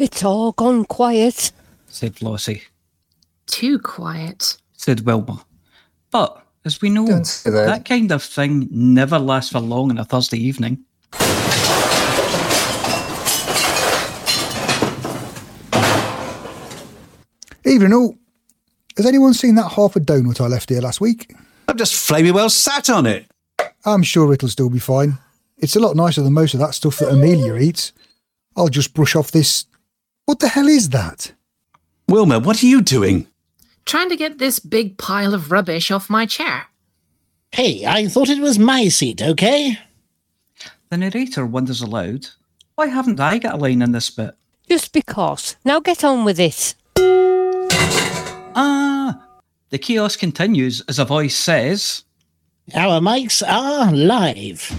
It's all gone quiet, said Flossie. Too quiet, said Wilma. But, as we know, that kind of thing never lasts for long on a Thursday evening. Evening all. Has anyone seen that half a donut I left here last week? I've just flaming well sat on it. I'm sure it'll still be fine. It's a lot nicer than most of that stuff that Amelia eats. I'll just brush off this. What the hell is that? Wilma, what are you doing? Trying to get this big pile of rubbish off my chair. Hey, I thought it was my seat, okay? The narrator wonders aloud, why haven't I got a line in this bit? Just because. Now get on with it. The chaos continues as a voice says, our mics are live.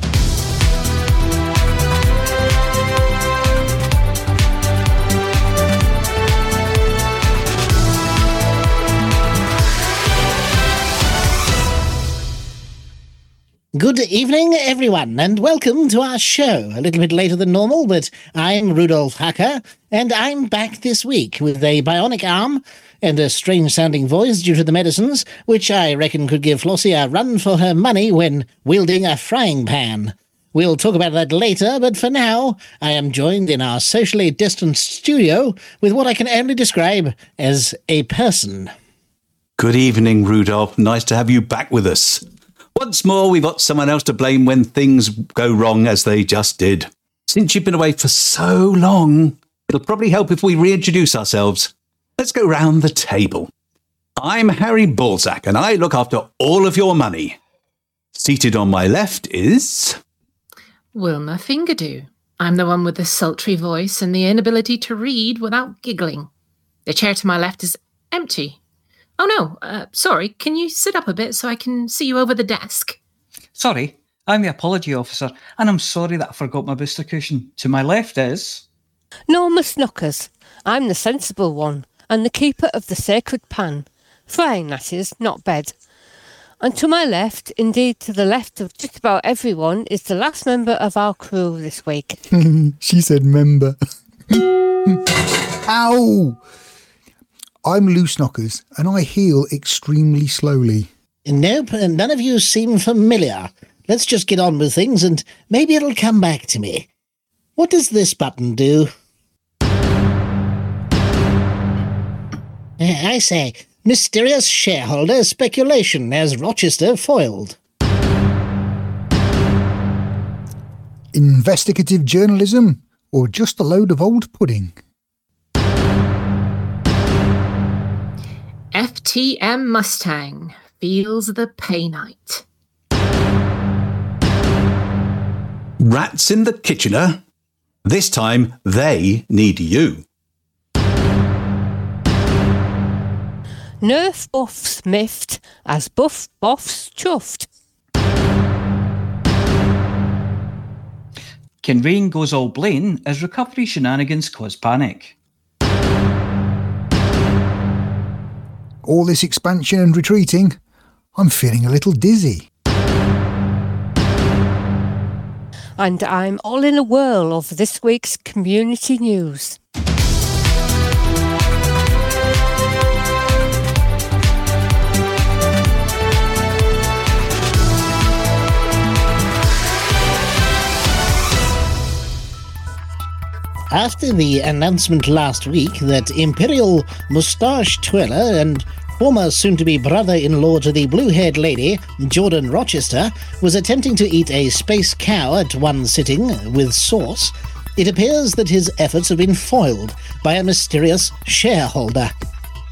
Good evening, everyone, and welcome to our show. A little bit later than normal, but I'm Rudolf Hacker, and I'm back this week with a bionic arm and a strange-sounding voice due to the medicines, which I reckon could give Flossie a run for her money when wielding a frying pan. We'll talk about that later, but for now, I am joined in our socially distanced studio with what I can only describe as a person. Good evening, Rudolf. Nice to have you back with us. Once more, we've got someone else to blame when things go wrong, as they just did. Since you've been away for so long, it'll probably help if we reintroduce ourselves. Let's go round the table. I'm Harry Balzac, and I look after all of your money. Seated on my left is... Wilma Fingerdew. I'm the one with the sultry voice and the inability to read without giggling. The chair to my left is empty. Oh no, sorry, can you sit up a bit so I can see you over the desk? Sorry, I'm the apology officer, and I'm sorry that I forgot my booster cushion. To my left is... Norma Snookers. I'm the sensible one, and the keeper of the sacred pan. Frying, that is, not bed. And to my left, indeed to the left of just about everyone, is the last member of our crew this week. She said member. Ow! I'm Lou Snookers, and I heal extremely slowly. Nope, none of you seem familiar. Let's just get on with things, and maybe it'll come back to me. What does this button do? I say, mysterious shareholder speculation as Rochester foiled. Investigative journalism, or just a load of old pudding? FTM Mustang feels the pay night. Rats in the kitchener. This time they need you. Nerf buffs miffed as buff boffs chuffed. Can rain goes all Blaine as recovery shenanigans cause panic. All this expansion and retreating, I'm feeling a little dizzy. And I'm all in a whirl of this week's community news. After the announcement last week that Imperial Moustache Twirler and former soon-to-be brother-in-law to the blue-haired lady, Jordan Rochester, was attempting to eat a space cow at one sitting with sauce, it appears that his efforts have been foiled by a mysterious shareholder.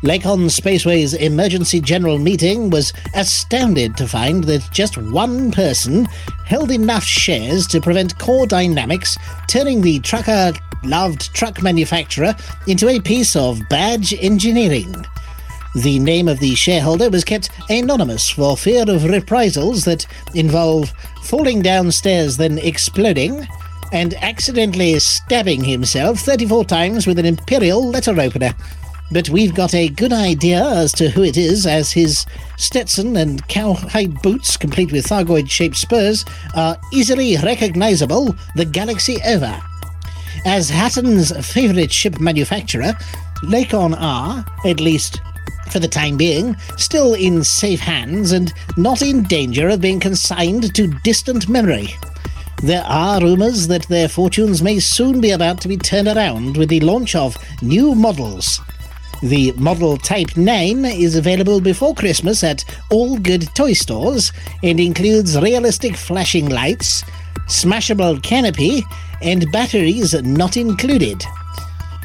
Lacon Spaceway's emergency general meeting was astounded to find that just one person held enough shares to prevent Core Dynamics turning the trucker-loved truck manufacturer into a piece of badge engineering. The name of the shareholder was kept anonymous for fear of reprisals that involve falling downstairs then exploding and accidentally stabbing himself 34 times with an Imperial letter opener. But we've got a good idea as to who it is, as his Stetson and cowhide boots, complete with Thargoid-shaped spurs, are easily recognisable the galaxy over. As Hatton's favourite ship manufacturer, Lacon are, at least for the time being, still in safe hands and not in danger of being consigned to distant memory. There are rumours that their fortunes may soon be about to be turned around with the launch of new models. The model Type 9 is available before Christmas at all good toy stores and includes realistic flashing lights, smashable canopy, and batteries not included.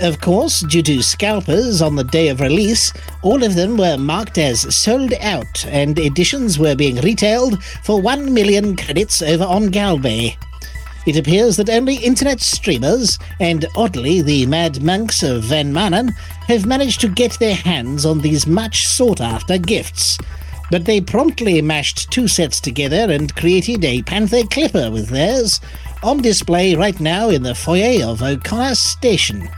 Of course, due to scalpers on the day of release, all of them were marked as sold out, and editions were being retailed for 1 million credits over on Galbay. It appears that only internet streamers, and oddly the Mad Monks of Van Manen, have managed to get their hands on these much sought-after gifts. But they promptly mashed two sets together and created a Panther Clipper with theirs, on display right now in the foyer of O'Connor Station.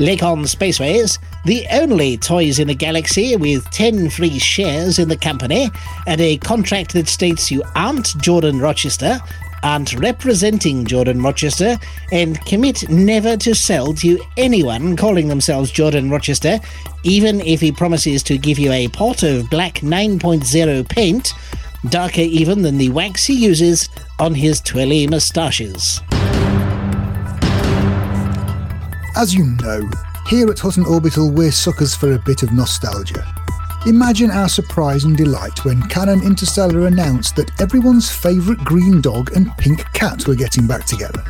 Lacon Spaceways, the only Toys in the Galaxy with 10 free shares in the company and a contract that states you aren't Jordan Rochester, aren't representing Jordan Rochester, and commit never to sell to anyone calling themselves Jordan Rochester, even if he promises to give you a pot of black 9.0 paint, darker even than the wax he uses on his twirly moustaches. As you know, here at Hutton Orbital we're suckers for a bit of nostalgia. Imagine our surprise and delight when Canon Interstellar announced that everyone's favourite green dog and pink cat were getting back together.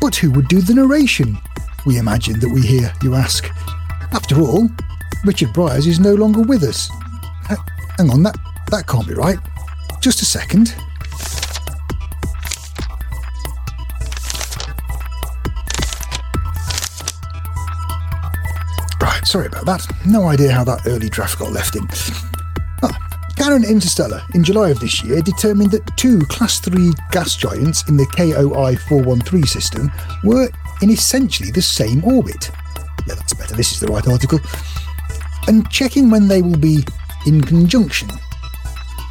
But who would do the narration? We imagine that we hear you ask. After all, Richard Bryars is no longer with us. Hang on, that can't be right. Just a second. Sorry about that. No idea how that early draft got left in. Canon Interstellar, in July of this year, determined that two Class 3 gas giants in the KOI 413 system were in essentially the same orbit. Yeah, that's better. This is the right article. And checking when they will be in conjunction,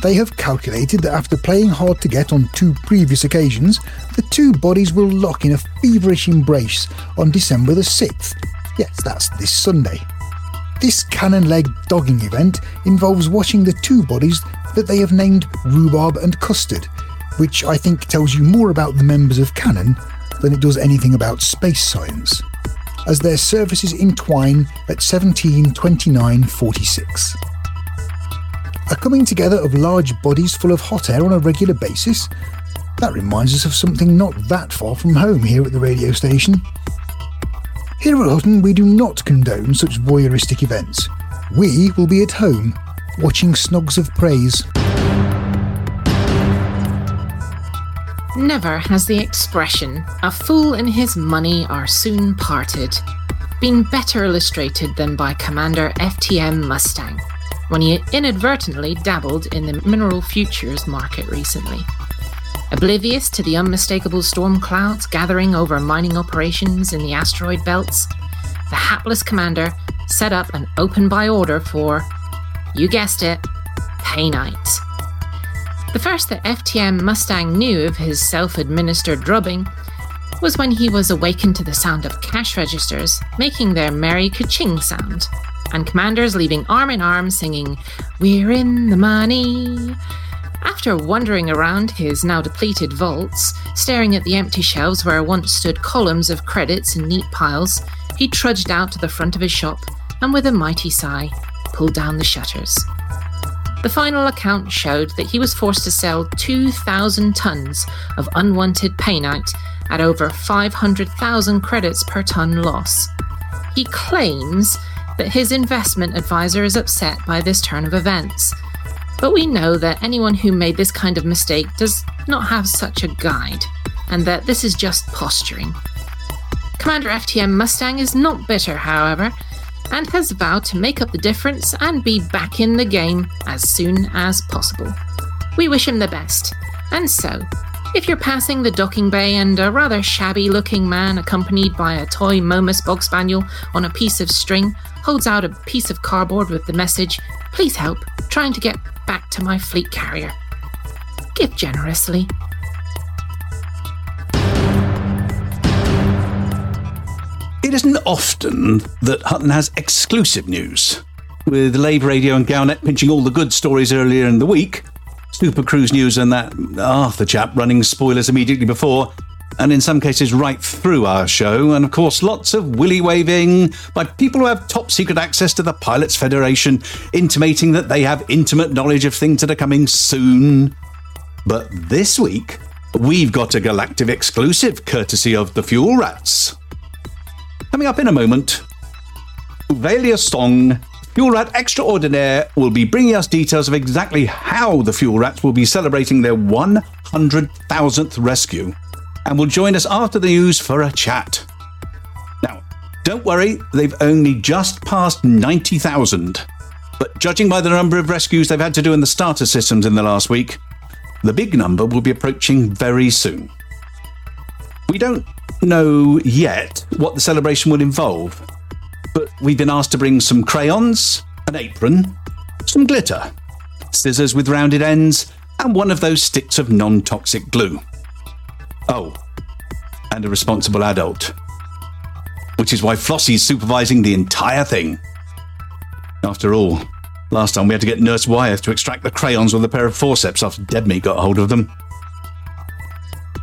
they have calculated that after playing hard to get on two previous occasions, the two bodies will lock in a feverish embrace on December the 6th. Yes, that's this Sunday. This cannon leg dogging event involves watching the two bodies that they have named Rhubarb and Custard, which I think tells you more about the members of Canon than it does anything about space science, as their services entwine at 17:29:46. A coming together of large bodies full of hot air on a regular basis? That reminds us of something not that far from home here at the radio station. Here at Hutton, we do not condone such voyeuristic events. We will be at home, watching Snogs of Praise. Never has the expression, "a fool and his money are soon parted," been better illustrated than by Commander FTM Mustang, when he inadvertently dabbled in the mineral futures market recently. Oblivious to the unmistakable storm clouds gathering over mining operations in the asteroid belts, the hapless commander set up an open-by-order for, you guessed it, pay night. The first that FTM Mustang knew of his self-administered drubbing was when he was awakened to the sound of cash registers making their merry ka-ching sound, and commanders leaving arm-in-arm singing, "We're in the money." After wandering around his now-depleted vaults, staring at the empty shelves where once stood columns of credits in neat piles, he trudged out to the front of his shop and, with a mighty sigh, pulled down the shutters. The final account showed that he was forced to sell 2,000 tons of unwanted paynite at over 500,000 credits per ton loss. He claims that his investment advisor is upset by this turn of events, but we know that anyone who made this kind of mistake does not have such a guide, and that this is just posturing. Commander FTM Mustang is not bitter, however, and has vowed to make up the difference and be back in the game as soon as possible. We wish him the best, and so, if you're passing the docking bay and a rather shabby-looking man accompanied by a toy Momus Bog Spaniel on a piece of string holds out a piece of cardboard with the message, "Please help, trying to get back to my fleet carrier," give generously. It isn't often that Hutton has exclusive news. With Labour Radio and Gownet pinching all the good stories earlier in the week, Super Cruise News and that Arthur chap running spoilers immediately before, and in some cases right through our show, and of course lots of willy-waving by people who have top-secret access to the Pilots Federation, intimating that they have intimate knowledge of things that are coming soon. But this week, we've got a galactic exclusive courtesy of the Fuel Rats. Coming up in a moment, Uvelia Song, Fuel Rat Extraordinaire, will be bringing us details of exactly how the Fuel Rats will be celebrating their 100,000th rescue, and will join us after the news for a chat. Now, don't worry, they've only just passed 90,000, but judging by the number of rescues they've had to do in the starter systems in the last week, the big number will be approaching very soon. We don't know yet what the celebration will involve, but we've been asked to bring some crayons, an apron, some glitter, scissors with rounded ends, and one of those sticks of non-toxic glue. Oh, and a responsible adult. Which is why Flossie's supervising the entire thing. After all, last time we had to get Nurse Wyeth to extract the crayons with a pair of forceps after Debney got hold of them.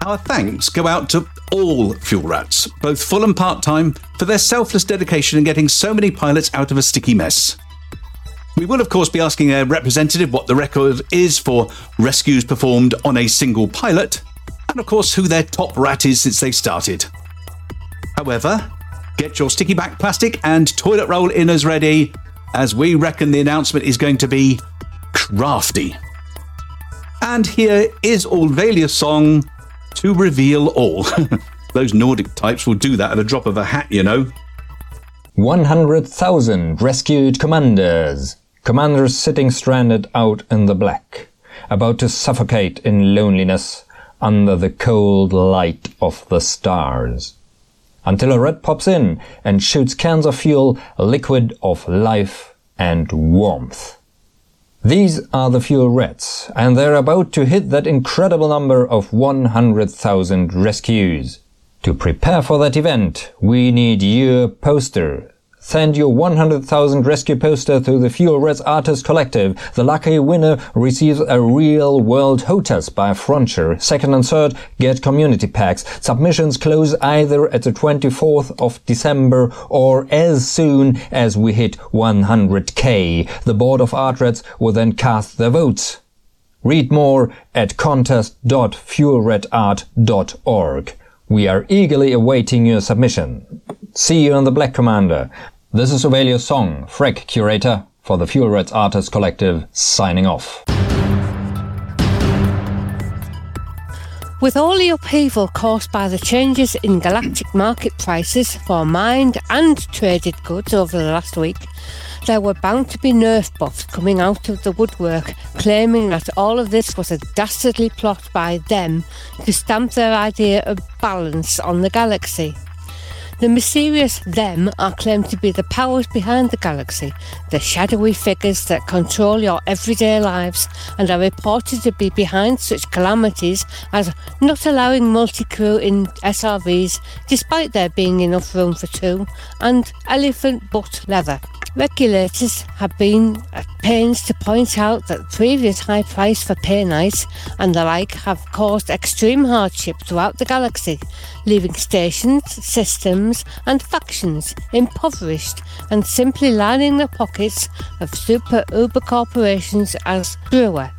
Our thanks go out to all Fuel Rats, both full and part-time, for their selfless dedication in getting so many pilots out of a sticky mess. We will, of course, be asking their representative what the record is for rescues performed on a single pilot, and, of course, who their top rat is since they started. However, get your sticky back plastic and toilet roll inners ready, as we reckon the announcement is going to be crafty. And here is Ulvelia's song, To Reveal All. Those Nordic types will do that at a drop of a hat, you know. 100,000 rescued commanders. Commanders sitting stranded out in the black, about to suffocate in loneliness under the cold light of the stars. Until a rat pops in and shoots cans of fuel, a liquid of life and warmth. These are the Fuel Rats, and they're about to hit that incredible number of 100,000 rescues. To prepare for that event, we need your poster. Send your 100,000 rescue poster to the Fuel Rats Artist Collective. The lucky winner receives a real-world HOTAS by Frontier. Second and third get community packs. Submissions close either at the 24th of December or as soon as we hit 100k. The Board of Art Rats will then cast their votes. Read more at contest.fuelratart.org. We are eagerly awaiting your submission. See you on the Black, Commander. This is Uvelia Song, Freck Curator for the Fuel Rats Artist Collective, signing off. With all the upheaval caused by the changes in galactic market prices for mined and traded goods over the last week, there were bound to be Nerf buffs coming out of the woodwork claiming that all of this was a dastardly plot by them to stamp their idea of balance on the galaxy. The mysterious them are claimed to be the powers behind the galaxy, the shadowy figures that control your everyday lives and are reported to be behind such calamities as not allowing multi-crew in SRVs despite there being enough room for two, and elephant butt leather. Regulators have been at pains to point out that the previous high price for pay nights and the like have caused extreme hardship throughout the galaxy, leaving stations, systems and factions impoverished and simply lining the pockets of super uber corporations as brewer.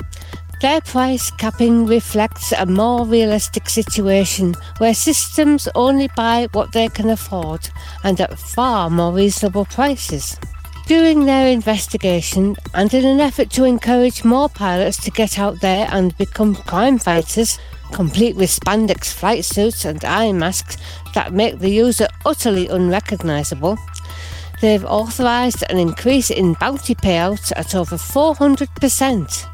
Their price capping reflects a more realistic situation where systems only buy what they can afford and at far more reasonable prices. During their investigation, and in an effort to encourage more pilots to get out there and become crime fighters, complete with spandex flight suits and eye masks that make the user utterly unrecognisable, they've authorised an increase in bounty payouts at over 400%.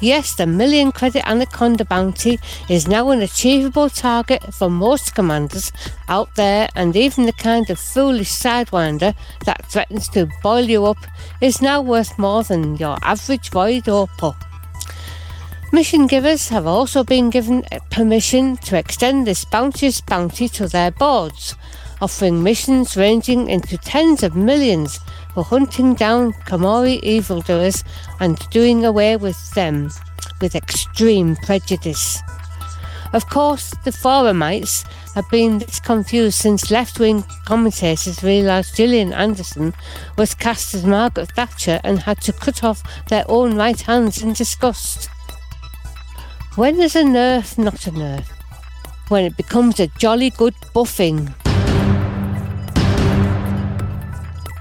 Yes, the $1 million credit Anaconda bounty is now an achievable target for most commanders out there, and even the kind of foolish sidewinder that threatens to boil you up is now worth more than your average void opal. Mission givers have also been given permission to extend this bounteous bounty to their boards, offering missions ranging into tens of millions for hunting down Komori evildoers and doing away with them with extreme prejudice. Of course, the Forumites have been this confused since left-wing commentators realised Gillian Anderson was cast as Margaret Thatcher and had to cut off their own right hands in disgust. When is a nerf not a nerf? When it becomes a jolly good buffing.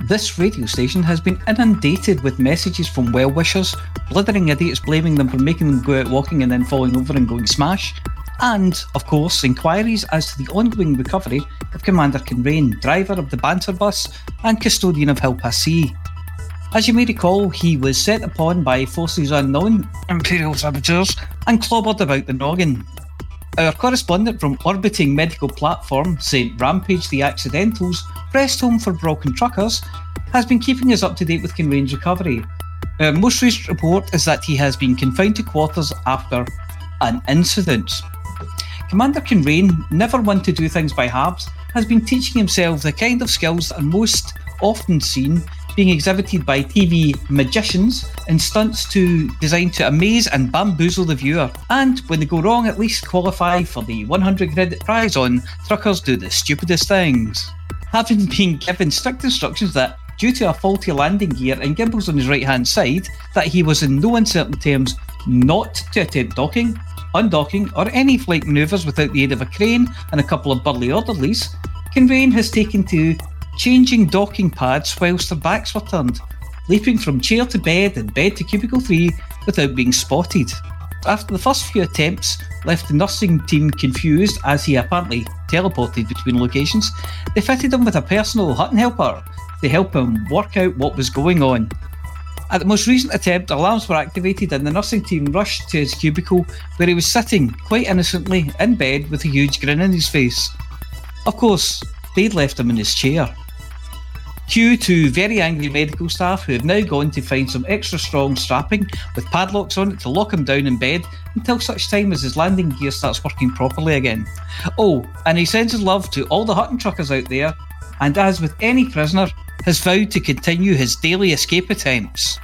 This radio station has been inundated with messages from well-wishers, blithering idiots blaming them for making them go out walking and then falling over and going smash, and, of course, inquiries as to the ongoing recovery of Commander Kinrain, driver of the Banter Bus and custodian of Hill Passee. As you may recall, he was set upon by forces unknown, Imperial saboteurs, and clobbered about the noggin. Our correspondent from orbiting medical platform St. Rampage the Accidentals, rest home for broken truckers, has been keeping us up to date with Kinrain's recovery. Our most recent report is that he has been confined to quarters after an incident. Commander Kinrain, never one to do things by halves, has been teaching himself the kind of skills that are most often seen being exhibited by TV magicians in stunts designed to amaze and bamboozle the viewer, and when they go wrong, at least qualify for the 100 credit prize on Truckers Do the Stupidest Things. Having been given strict instructions that, due to a faulty landing gear and gimbals on his right hand side, that he was in no uncertain terms not to attempt docking, undocking or any flight manoeuvres without the aid of a crane and a couple of burly orderlies, Kinrain has taken to changing docking pads whilst their backs were turned, leaping from chair to bed and bed to cubicle 3 without being spotted. After the first few attempts left the nursing team confused as he apparently teleported between locations, they fitted him with a personal Hutton helper to help him work out what was going on. At the most recent attempt, alarms were activated and the nursing team rushed to his cubicle where he was sitting, quite innocently, in bed with a huge grin on his face. Of course, they'd left him in his chair. Cue to very angry medical staff who have now gone to find some extra strong strapping with padlocks on it to lock him down in bed until such time as his landing gear starts working properly again. Oh, and he sends his love to all the Hutton truckers out there, and as with any prisoner, has vowed to continue his daily escape attempts.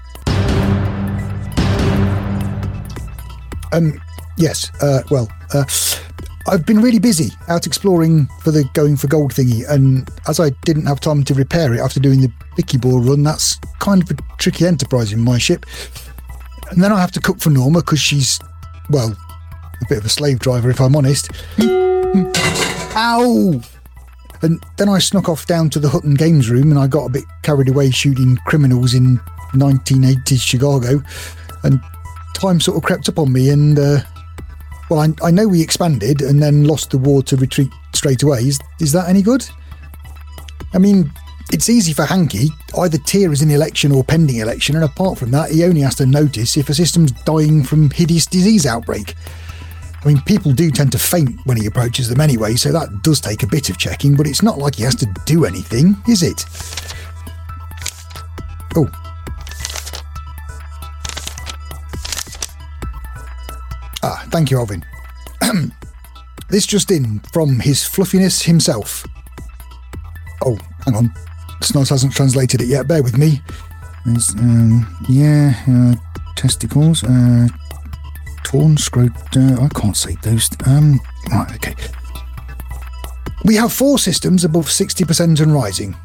I've been really busy out exploring for the Going for Gold thingy, and as I didn't have time to repair it after doing the Vicky Ball run, that's kind of a tricky enterprise in my ship. And then I have to cook for Norma because she's, well, a bit of a slave driver if I'm honest. Ow! And then I snuck off down to the Hutton Games Room and I got a bit carried away shooting criminals in 1980s Chicago, and time sort of crept up on me and... I know we expanded and then lost the war to retreat straight away. Is that any good? I mean, it's easy for Hankey. Either tier is an election or pending election, and apart from that, he only has to notice if a system's dying from hideous disease outbreak. I mean, people do tend to faint when he approaches them anyway, so that does take a bit of checking, but it's not like he has to do anything, is it? Oh. Ah, thank you, Alvin. This just in from his fluffiness himself. Oh, hang on. Snot hasn't translated it yet. Bear with me. Testicles. Torn, screwed. I can't say those. Right, okay. We have 4 systems above 60% and rising.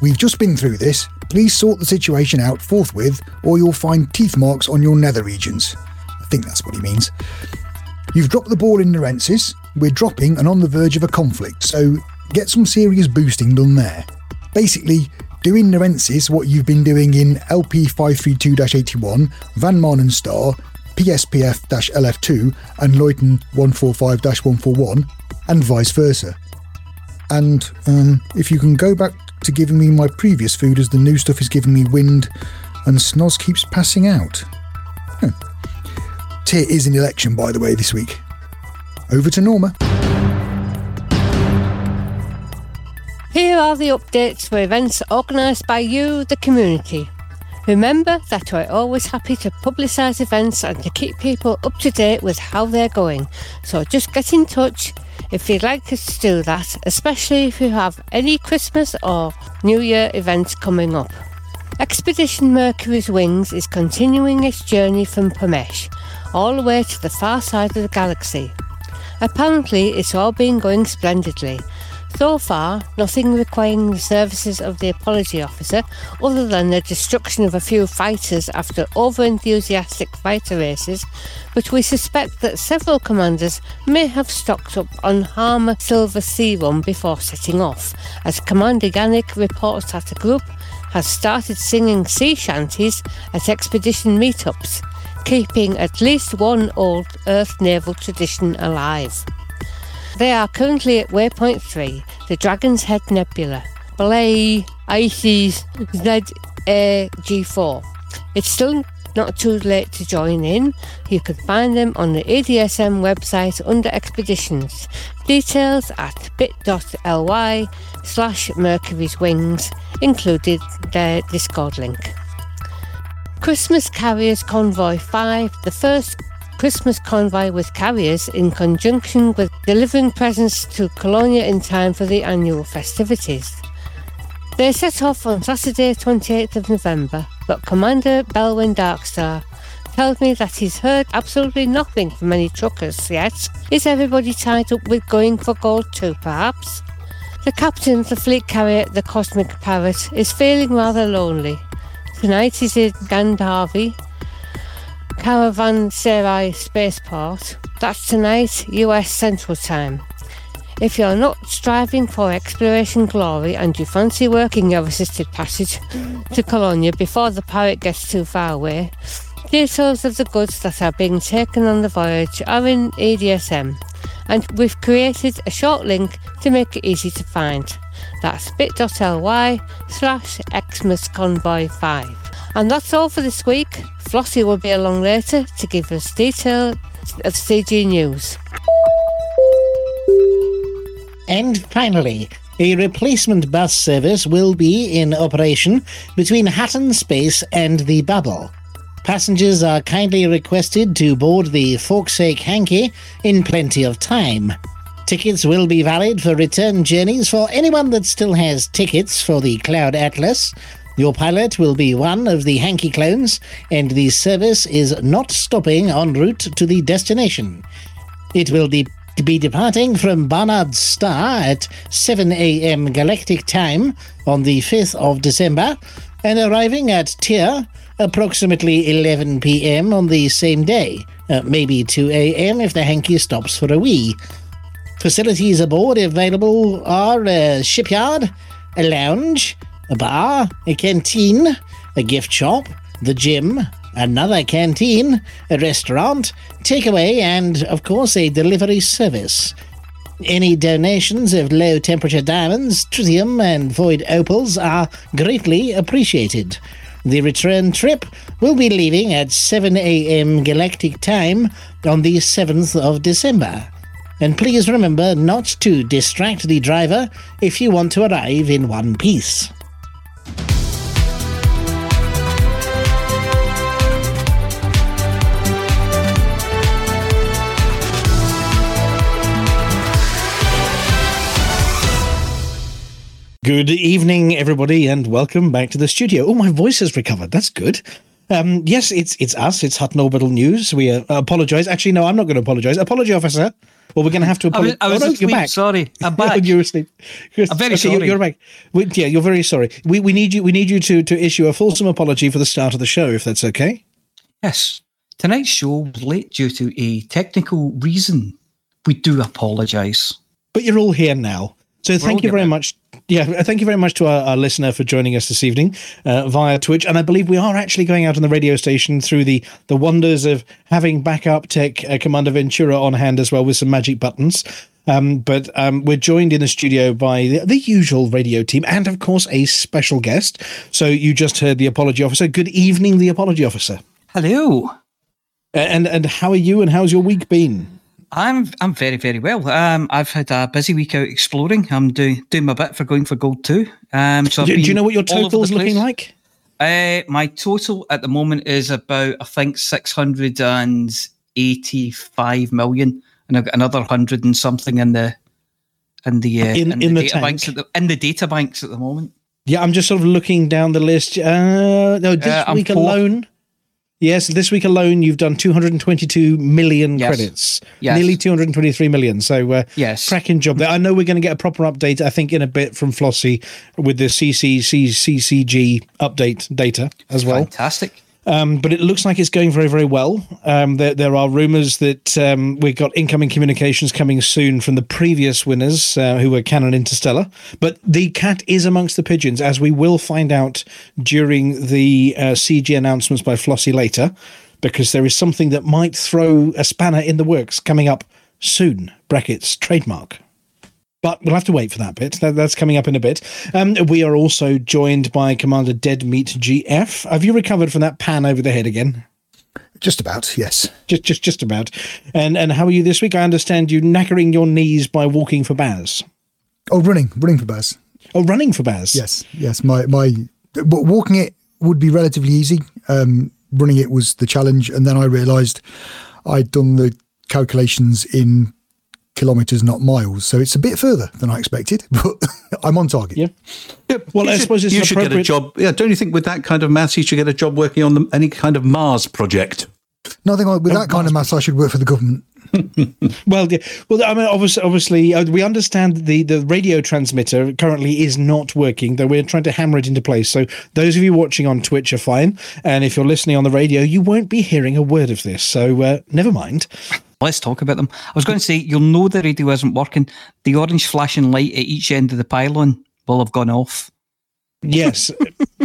We've just been through this. Please sort the situation out forthwith, or you'll find teeth marks on your nether regions. I think that's what he means. You've dropped the ball in Narensis. We're dropping and on the verge of a conflict, so get some serious boosting done there. Basically, do in Narensis what you've been doing in LP532-81, Van Marnenstar, PSPF-LF2 and Leuten 145-141, and vice versa. And if you can go back to giving me my previous food as the new stuff is giving me wind and Snoz keeps passing out. Tier is an election, by the way, this week. Over to Norma. Here are the updates for events organised by you, the community. Remember that we're always happy to publicise events and to keep people up to date with how they're going, so just get in touch. If you'd like us to do that, especially if you have any Christmas or New Year events coming up. Expedition Mercury's Wings is continuing its journey from Pomesh all the way to the far side of the galaxy. Apparently it's all been going splendidly. So far, nothing requiring the services of the apology officer other than the destruction of a few fighters after over-enthusiastic fighter races, but we suspect that several commanders may have stocked up on Harmer Silver Serum before setting off, as Commander Yannick reports that a group has started singing sea shanties at expedition meetups, keeping at least one old Earth naval tradition alive. They are currently at Waypoint 3, the Dragon's Head Nebula, Belay Ices ZAG4. It's still not too late to join in. You can find them on the ADSM website under Expeditions. Details at bit.ly/Mercury's Wings, included their Discord link. Christmas Carriers Convoy 5, the first Christmas convoy with carriers in conjunction with delivering presents to Colonia in time for the annual festivities. They set off on Saturday 28th of November, but Commander Belwyn Darkstar tells me that he's heard absolutely nothing from any truckers yet. Is everybody tied up with Going for Gold too, perhaps? The captain of the fleet carrier, the Cosmic Parrot, is feeling rather lonely. Tonight he's in Gandharvi Caravanserai Spaceport. That's tonight, US Central Time. If you're not striving for exploration glory and you fancy working your assisted passage to Colonia before the pirate gets too far away, details of the goods that are being taken on the voyage are in ADSM, and we've created a short link to make it easy to find. That's bit.ly/XmasConvoy5. And that's all for this week. Flossie will be along later to give us detail of CG News. And finally, a replacement bus service will be in operation between Hatton Space and the Bubble. Passengers are kindly requested to board the Forksake Hanky in plenty of time. Tickets will be valid for return journeys for anyone that still has tickets for the Cloud Atlas. Your pilot will be one of the Hanky clones, and the service is not stopping en route to the destination. It will be departing from Barnard's Star at 7 a.m. Galactic Time on the 5th of December, and arriving at Tyr approximately 11 p.m. on the same day, maybe 2 a.m. if the Hanky stops for a wee. Facilities aboard available are a shipyard, a lounge, a bar, a canteen, a gift shop, the gym, another canteen, a restaurant, takeaway, and, of course, a delivery service. Any donations of low-temperature diamonds, tritium, and void opals are greatly appreciated. The return trip will be leaving at 7 a.m. Galactic Time on the 7th of December. And please remember not to distract the driver if you want to arrive in one piece. Good evening, everybody, and welcome back to the studio. Oh, my voice has recovered. That's good. Yes, it's us. It's Hutton Orbital News. We apologise. Actually, no, I'm not going to apologise. Apology, officer. Well, we're going to have to apologise. I was asleep. You're back. Sorry, I'm back. You were asleep. I'm very sorry. You're back. You're very sorry. We need you. We need you to issue a fulsome apology for the start of the show, if that's okay. Yes. Tonight's show was late due to a technical reason. We do apologise. But you're all here now. So thank you very much. Yeah, thank you very much to our listener for joining us this evening via Twitch. And I believe we are actually going out on the radio station through the wonders of having backup tech Commander Ventura on hand as well with some magic buttons. But we're joined in the studio by the usual radio team and, of course, a special guest. So you just heard the Apology Officer. Good evening, the Apology Officer. Hello. And how are you and how's your week been? I'm very, very well. I've had a busy week out exploring. I'm doing my bit for Going for Gold too. Do you know what your total's looking like? My total at the moment is about, I think, 685 million, and I've got another 100 and something in the and the data banks at the moment. Yeah, I'm just sort of looking down the list. This week alone, you've done 222 million credits. Yes. Nearly 223 million. So, cracking job there. I know we're going to get a proper update, I think, in a bit from Flossie with the CCG update data as well. Fantastic. But it looks like it's going very, very well. There are rumours that we've got incoming communications coming soon from the previous winners, who were Canon Interstellar. But the cat is amongst the pigeons, as we will find out during the CG announcements by Flossie later, because there is something that might throw a spanner in the works coming up soon, brackets, trademark. But we'll have to wait for that bit. That's coming up in a bit. We are also joined by Commander Deadmeat GF. Have you recovered from that pan over the head again? Just about, yes. Just about. And how are you this week? I understand you knackering your knees by walking for Baz. Oh, running for Baz. Oh, running for Baz. Yes. My walking it would be relatively easy. Running it was the challenge, and then I realised I'd done the calculations in kilometers, not miles, so it's a bit further than I expected, but I'm on target. Well, I suppose it's appropriate. You should get a job. Yeah, don't you think with that kind of maths you should get a job working on any kind of Mars project? No, I think with that kind of maths I should work for the government. Well, I mean, obviously, we understand the radio transmitter currently is not working, though we're trying to hammer it into place. So those of you watching on Twitch are fine, and if you're listening on the radio, you won't be hearing a word of this. So never mind. Let's talk about them. I was going to say, you'll know the radio isn't working. The orange flashing light at each end of the pylon will have gone off. Yes,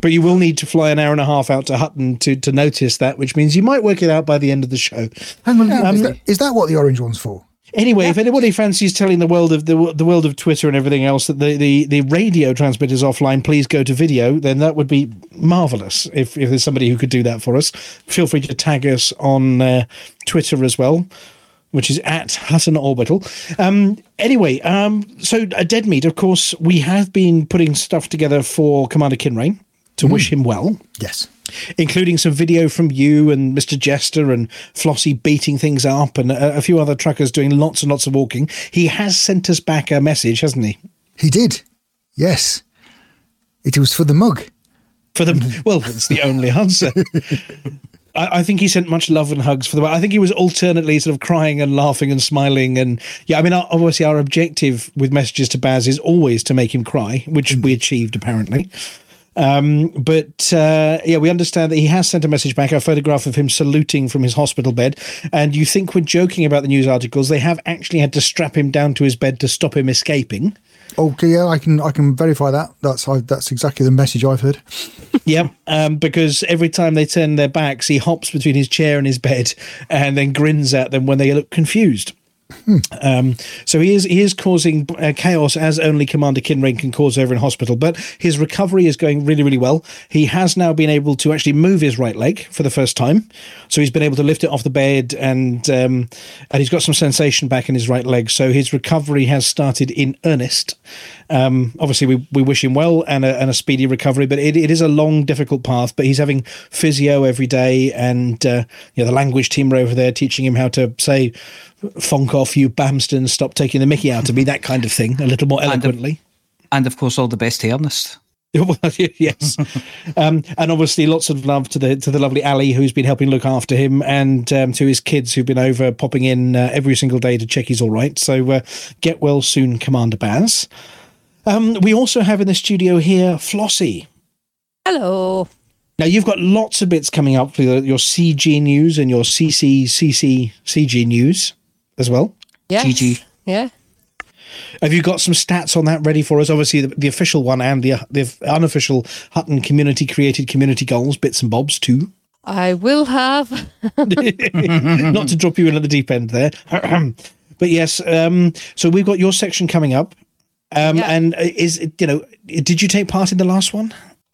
but you will need to fly an hour and a half out to Hutton to notice that, which means you might work it out by the end of the show. Hang on, is that what the orange one's for? Anyway, if anybody fancies telling the world of the world of Twitter and everything else that the radio transmitter's offline, please go to video, then that would be marvellous if there's somebody who could do that for us. Feel free to tag us on Twitter as well, which is at Hutton Orbital. So Deadmeat, of course, we have been putting stuff together for Commander Kinrain to wish him well. Yes. Including some video from you and Mr. Jester and Flossie beating things up and a few other truckers doing lots and lots of walking. He has sent us back a message, hasn't he? He did. Yes. It was for the mug. Well, that's the only answer. I think he sent much love and hugs for the. I think he was alternately sort of crying and laughing and smiling, and I mean, obviously our objective with messages to Baz is always to make him cry, which we achieved apparently. We understand that he has sent a message back, a photograph of him saluting from his hospital bed. And you think we're joking about the news articles? They have actually had to strap him down to his bed to stop him escaping. Okay, yeah, I can verify that. That's exactly the message I've heard. Yeah, because every time they turn their backs, he hops between his chair and his bed, and then grins at them when they look confused. So he is causing chaos as only Commander Kinrain can cause over in hospital, but his recovery is going really, really well. He has now been able to actually move his right leg for the first time, so he's been able to lift it off the bed, and he's got some sensation back in his right leg, so his recovery has started in earnest. Obviously we wish him well and a speedy recovery, but it is a long, difficult path, but he's having physio every day, and the language team are over there teaching him how to say "Fonk off, you Bamston, stop taking the mickey out of me," that kind of thing, a little more eloquently. And of course, all the best to Ernest. Yes. And obviously lots of love to the lovely Ali, who's been helping look after him, and to his kids who've been over, popping in every single day to check he's all right. So get well soon, Commander Baz. We also have in the studio here, Flossie. Hello. Now, you've got lots of bits coming up for your CG news and your CG news as well. Yeah. GG. Yeah. Have you got some stats on that ready for us? Obviously, the official one and the unofficial Hutton community-created community goals, bits and bobs too. I will have. Not to drop you in at the deep end there. But yes, so we've got your section coming up. And did you take part in the last one?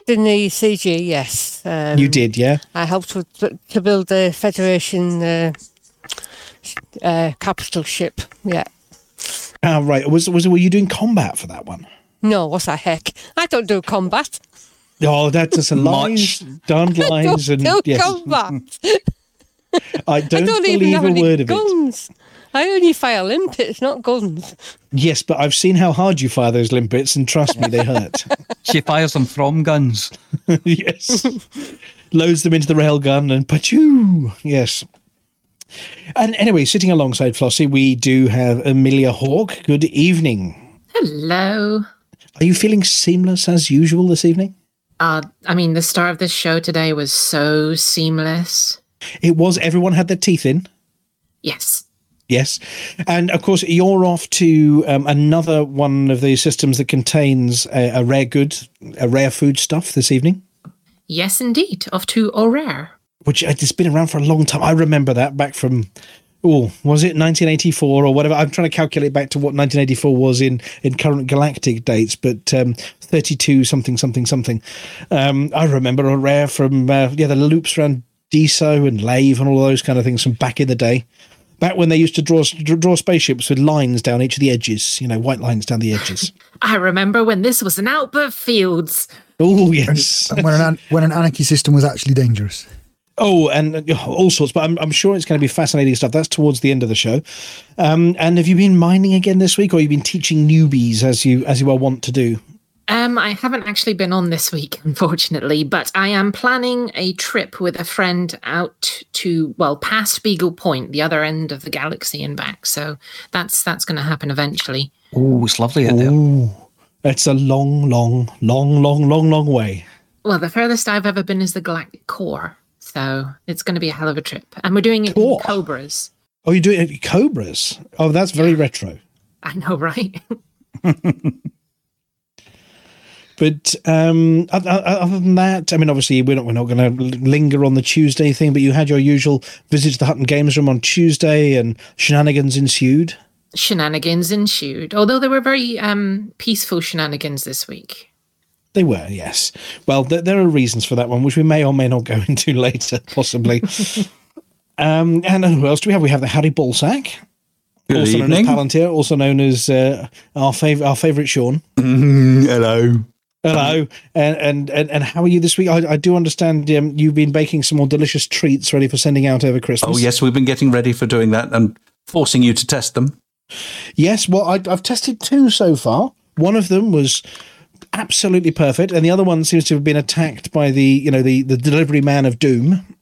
In the CG, yes. You did, yeah? I helped to build the Federation capital ship, yeah. Ah, right. Were you doing combat for that one? No, what the heck? I don't do combat. Oh, that's just a lines, darned lines. I don't do combat. I don't believe a word of guns. It. I only fire limpets, not guns. Yes, but I've seen how hard you fire those limpets, and trust me, they hurt. She fires them from guns. Yes. Loads them into the railgun and pachoo. Yes. And anyway, sitting alongside Flossie, we do have Amelia Hawke. Good evening. Hello. Are you feeling seamless as usual this evening? I mean, the star of this show today was so seamless. It was. Everyone had their teeth in. Yes. Yes. And, of course, you're off to another one of these systems that contains a rare food stuff this evening. Yes, indeed. Off to O'Rare. Which has been around for a long time. I remember that back from, was it 1984 or whatever? I'm trying to calculate back to what 1984 was in current galactic dates, but 32 something. I remember O'Rare from, the loops around Deso and Lave and all those kind of things from back in the day. Back when they used to draw spaceships with lines down each of the edges, white lines down the edges. I remember when this was an Outburst Fields. Oh, yes. And when an anarchy system was actually dangerous. Oh, and all sorts, but I'm sure it's going to be fascinating stuff. That's towards the end of the show. And have you been mining again this week, or have you been teaching newbies as you well want to do? I haven't actually been on this week, unfortunately, but I am planning a trip with a friend out to, past Beagle Point, the other end of the galaxy and back. So that's going to happen eventually. Oh, it's lovely out there. Oh, it's a long, long, long, long, long, long way. Well, the furthest I've ever been is the galactic core. So it's going to be a hell of a trip. And we're doing it in Cobras. Oh, you're doing it in Cobras? Oh, that's very retro. I know, right? But other than that, I mean, obviously, we're not going to linger on the Tuesday thing, but you had your usual visit to the Hutton Games Room on Tuesday and shenanigans ensued. Although they were very peaceful shenanigans this week. They were, yes. Well, there are reasons for that one, which we may or may not go into later, possibly. And who else do we have? We have the Harry Balsack, also known as Palantir, also known as our favourite Sean. Hello. And how are you this week? I do understand you've been baking some more delicious treats ready for sending out over Christmas. Oh, yes, we've been getting ready for doing that and forcing you to test them. Yes, well, I've tested two so far. One of them was absolutely perfect, and the other one seems to have been attacked by the delivery man of doom.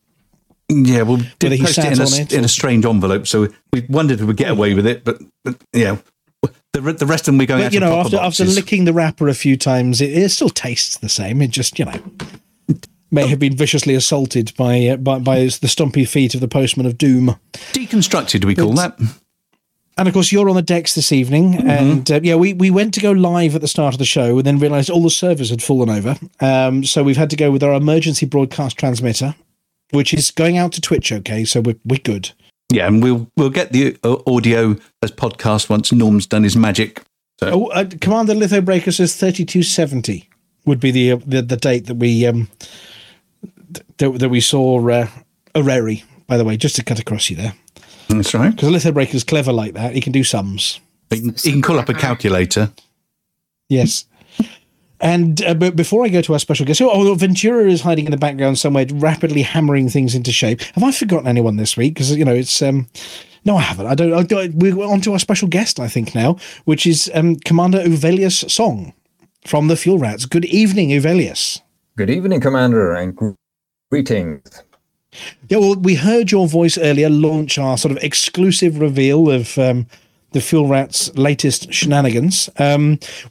Yeah, well, did he sat in a strange envelope, so we wondered if we'd get away with it, but the rest of them we're going out to pop after licking the wrapper a few times, it still tastes the same. It just may have been viciously assaulted by the stompy feet of the postman of doom. Deconstructed, we call that. And, of course, you're on the decks this evening. Mm-hmm. And, we went to go live at the start of the show and then realised all the servers had fallen over. So we've had to go with our emergency broadcast transmitter, which is going out to Twitch, okay? So we're good. Yeah, and we'll get the audio as podcast once Norm's done his magic. So. Commander Lithobreaker says 3270 would be the date that we saw O'Rare, by the way, just to cut across you there. That's right. Because a Lithobreaker's clever like that. He can do sums. He can call up a calculator. Yes. And but before I go to our special guest, Ventura is hiding in the background somewhere, rapidly hammering things into shape. Have I forgotten anyone this week? Because, it's... No, I haven't. I don't. We're on to our special guest, I think, now, which is Commander Uvelius Song from the Fuel Rats. Good evening, Uvelius. Good evening, Commander, and greetings. Yeah, well, we heard your voice earlier launch our sort of exclusive reveal of the Fuel Rats' latest shenanigans.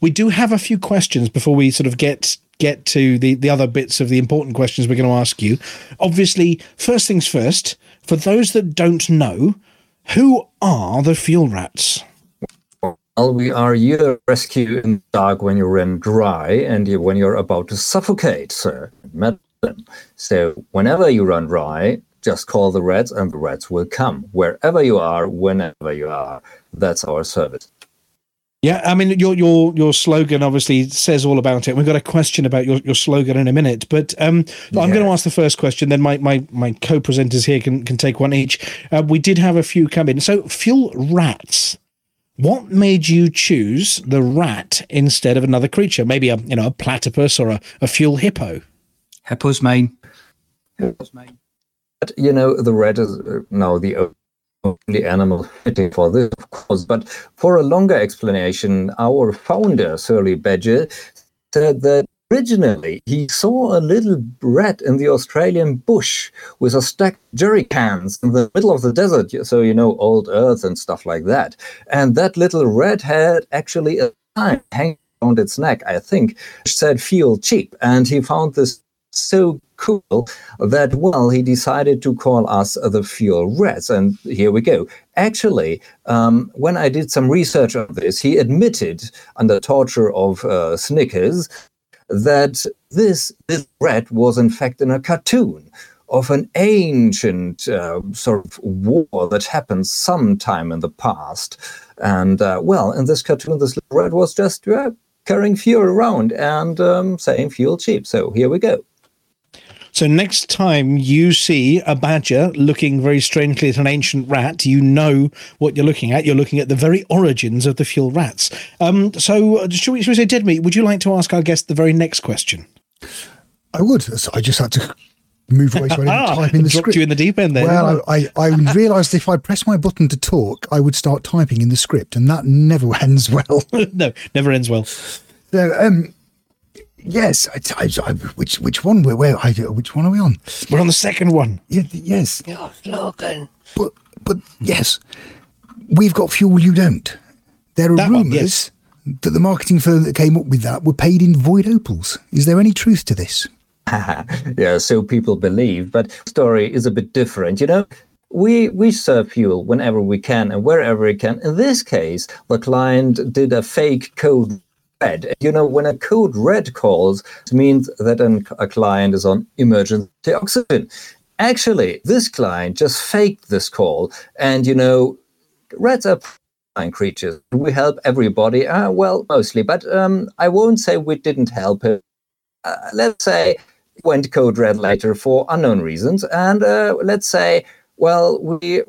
We do have a few questions before we sort of get to the other bits of the important questions we're going to ask you. Obviously, first things first, for those that don't know, who are the Fuel Rats? Well, we are your rescue in the dark when you run dry and when you're about to suffocate, sir. So whenever you run dry, just call the rats and the rats will come wherever you are, whenever you are. That's our service. Yeah, I mean, your slogan obviously says all about it. We've got a question about your slogan in a minute, but I'm going to ask the first question, then my co-presenters here can take one each. We did have a few come in. So, Fuel Rats, what made you choose the rat instead of another creature? Maybe a platypus or a fuel hippo? Hippo's mine. But the rat is now the only animal for this, of course. But for a longer explanation, our founder, Surly Badger, said that originally he saw a little rat in the Australian bush with a stack of jerry cans in the middle of the desert, so you know, old earth and stuff like that. And that little rat had actually a sign hanging around its neck, I think, which said, "Feel cheap." And he found this so cool that, well, he decided to call us the Fuel Rats. And here we go. Actually, when I did some research on this, he admitted under torture of Snickers that this little rat was in fact in a cartoon of an ancient sort of war that happened sometime in the past. And, well, in this cartoon, this little rat was just carrying fuel around and saying "fuel cheap." So here we go. So next time you see a badger looking very strangely at an ancient rat, you know what you're looking at. You're looking at the very origins of the Fuel Rats. So should we say, Deadmeat, would you like to ask our guest the very next question? I would. So I just had to move away so I didn't type in the script. You in the deep end there. Well, I realised if I press my button to talk, I would start typing in the script, and that never ends well. No, never ends well. So, yes, which one? Which one are we on? We're on the second one. Yes. You're slogan. But yes, we've got fuel. You don't. There are rumours that the marketing firm that came up with that were paid in void opals. Is there any truth to this? Yeah, so people believe, but the story is a bit different. You know, we serve fuel whenever we can and wherever we can. In this case, the client did a fake code red. You know, when a code red calls, it means that a client is on emergency oxygen. Actually, this client just faked this call, and you know, rats are creatures. We help everybody, well, mostly, but I won't say we didn't help him. Let's say went code red later for unknown reasons, and let's say, well,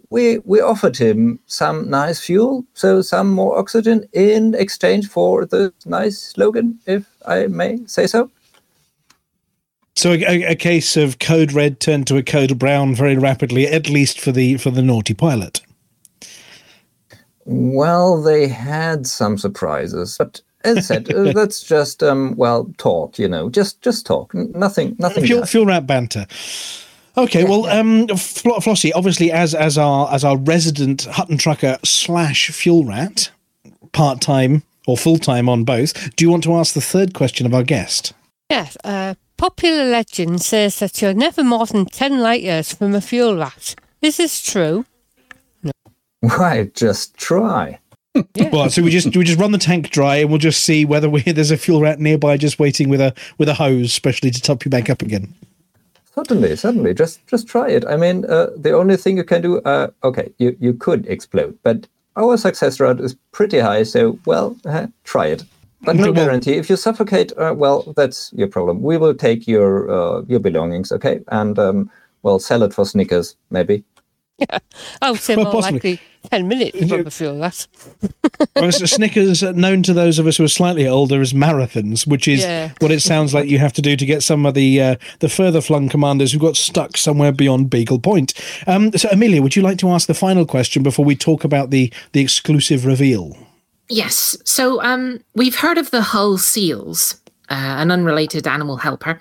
we offered him some nice fuel, so some more oxygen in exchange for the nice slogan, if I may say so. So a case of code red turned to a code brown very rapidly, at least for the naughty pilot. Well, they had some surprises, but as I said, that's just, well, talk, you know, just talk. Nothing. Fuel rat banter. Okay, well, Flossie, obviously, as our resident Hutton Trucker / Fuel Rat, part-time or full-time on both, do you want to ask the third question of our guest? Yes, popular legend says that you're never more than 10 light years from a fuel rat. Is this true? No. Why, just try. Yeah. Well, so we just run the tank dry, and we'll just see whether there's a fuel rat nearby, just waiting with a hose, especially to top you back up again. Suddenly, just try it. I mean, the only thing you can do, okay, you could explode, but our success rate is pretty high. So, well, try it. But no guarantee. If you suffocate, well, that's your problem. We will take your belongings, okay, and well, sell it for Snickers, maybe. Yeah, I would say more likely 10 minutes from a fuel rat. Well, so Snickers, known to those of us who are slightly older as marathons, which is what it sounds like you have to do to get some of the further flung commanders who got stuck somewhere beyond Beagle Point. So, Amelia, would you like to ask the final question before we talk about the exclusive reveal? Yes. So we've heard of the Hull Seals, an unrelated animal helper.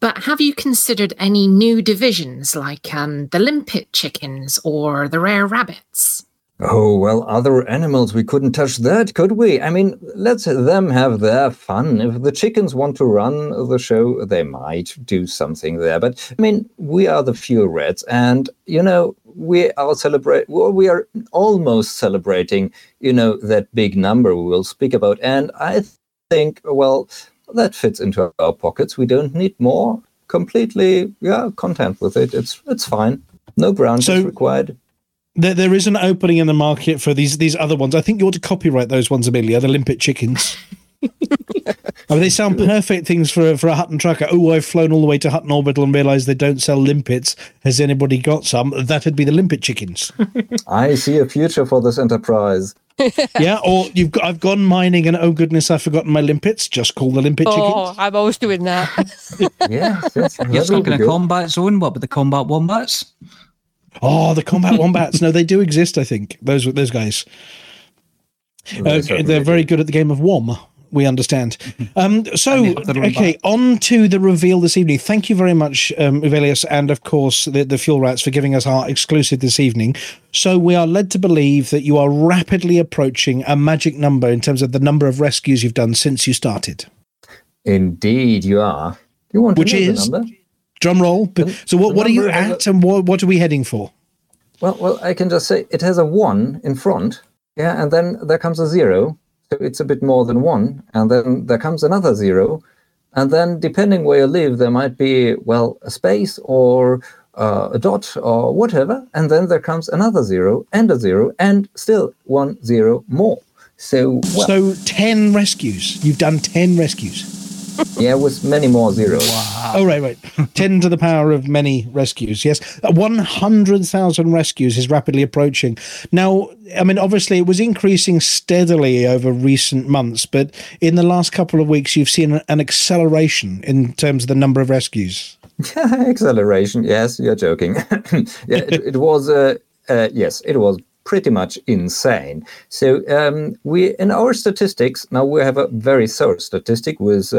But have you considered any new divisions like the limpet chickens or the rare rabbits? Oh, well, other animals, we couldn't touch that, could we? I mean, let them have their fun. If the chickens want to run the show, they might do something there. But, I mean, we are the Fuel Rats, and, you know, we are almost celebrating, you know, that big number we will speak about. And I think, well, that fits into our pockets. We don't need more. Completely, content with it. It's fine. No grounds is required. There is an opening in the market for these other ones. I think you ought to copyright those ones, Amelia, the limpet chickens. I mean, they sound perfect things for a Hutton Trucker. Oh, I've flown all the way to Hutton Orbital and realised they don't sell limpets. Has anybody got some? That'd be the limpet chickens. I see a future for this enterprise. Yeah, or I've gone mining and oh goodness, I've forgotten my limpets. Just call the limpet chickens. Oh, I'm always doing that. Yeah, you're stuck in a combat zone. What with the combat wombats? Oh, the combat wombats. No, they do exist, I think. Those guys. They're very good at the game of WOM, we understand. Okay, on to the reveal this evening. Thank you very much, Uvelius, and of course the Fuel Rats for giving us our exclusive this evening. So we are led to believe that you are rapidly approaching a magic number in terms of the number of rescues you've done since you started. Indeed, you are. You want to Which is... the number? Drum roll. So what are you at, and what are we heading for? Well, I can just say it has a 1 in front. Yeah, and then there comes a 0. So it's a bit more than 1. And then there comes another 0. And then depending where you live, there might be, a space or a dot or whatever. And then there comes another 0 and a 0 and still 1 0 more. So 10 rescues. You've done 10 rescues. Yeah, with many more zeros. Wow. Oh, right. 10 to the power of many rescues, yes. 100,000 rescues is rapidly approaching. Now, I mean, obviously, it was increasing steadily over recent months, but in the last couple of weeks, you've seen an acceleration in terms of the number of rescues. Acceleration, yes, you're joking. It was pretty much insane. So we, in our statistics, now we have a very thorough statistic with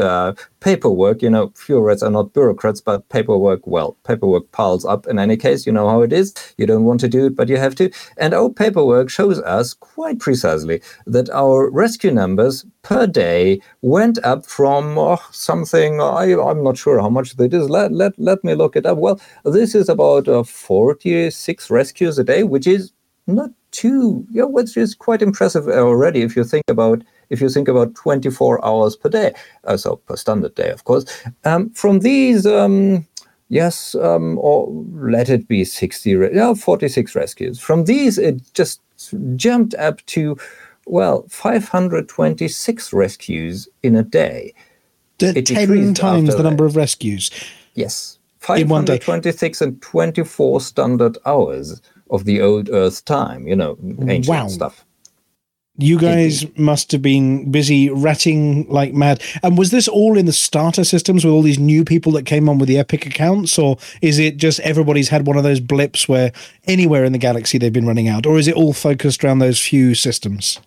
paperwork. You know, Fuel Rats are not bureaucrats, but paperwork piles up. In any case, you know how it is. You don't want to do it, but you have to. And our paperwork shows us quite precisely that our rescue numbers per day went up from something, I'm not sure how much that is. Let me look it up. Well, this is about 46 rescues a day, which is not too, which is quite impressive already if you think about 24 hours per day, so per standard day, of course. From these, 46 rescues. From these, it just jumped up to, 526 rescues in a day. 10 times the number of rescues. Yes, 526 in 24 standard hours. Of the old Earth time, ancient stuff. You guys must have been busy ratting like mad. And was this all in the starter systems with all these new people that came on with the Epic accounts? Or is it just everybody's had one of those blips where anywhere in the galaxy they've been running out? Or is it all focused around those few systems?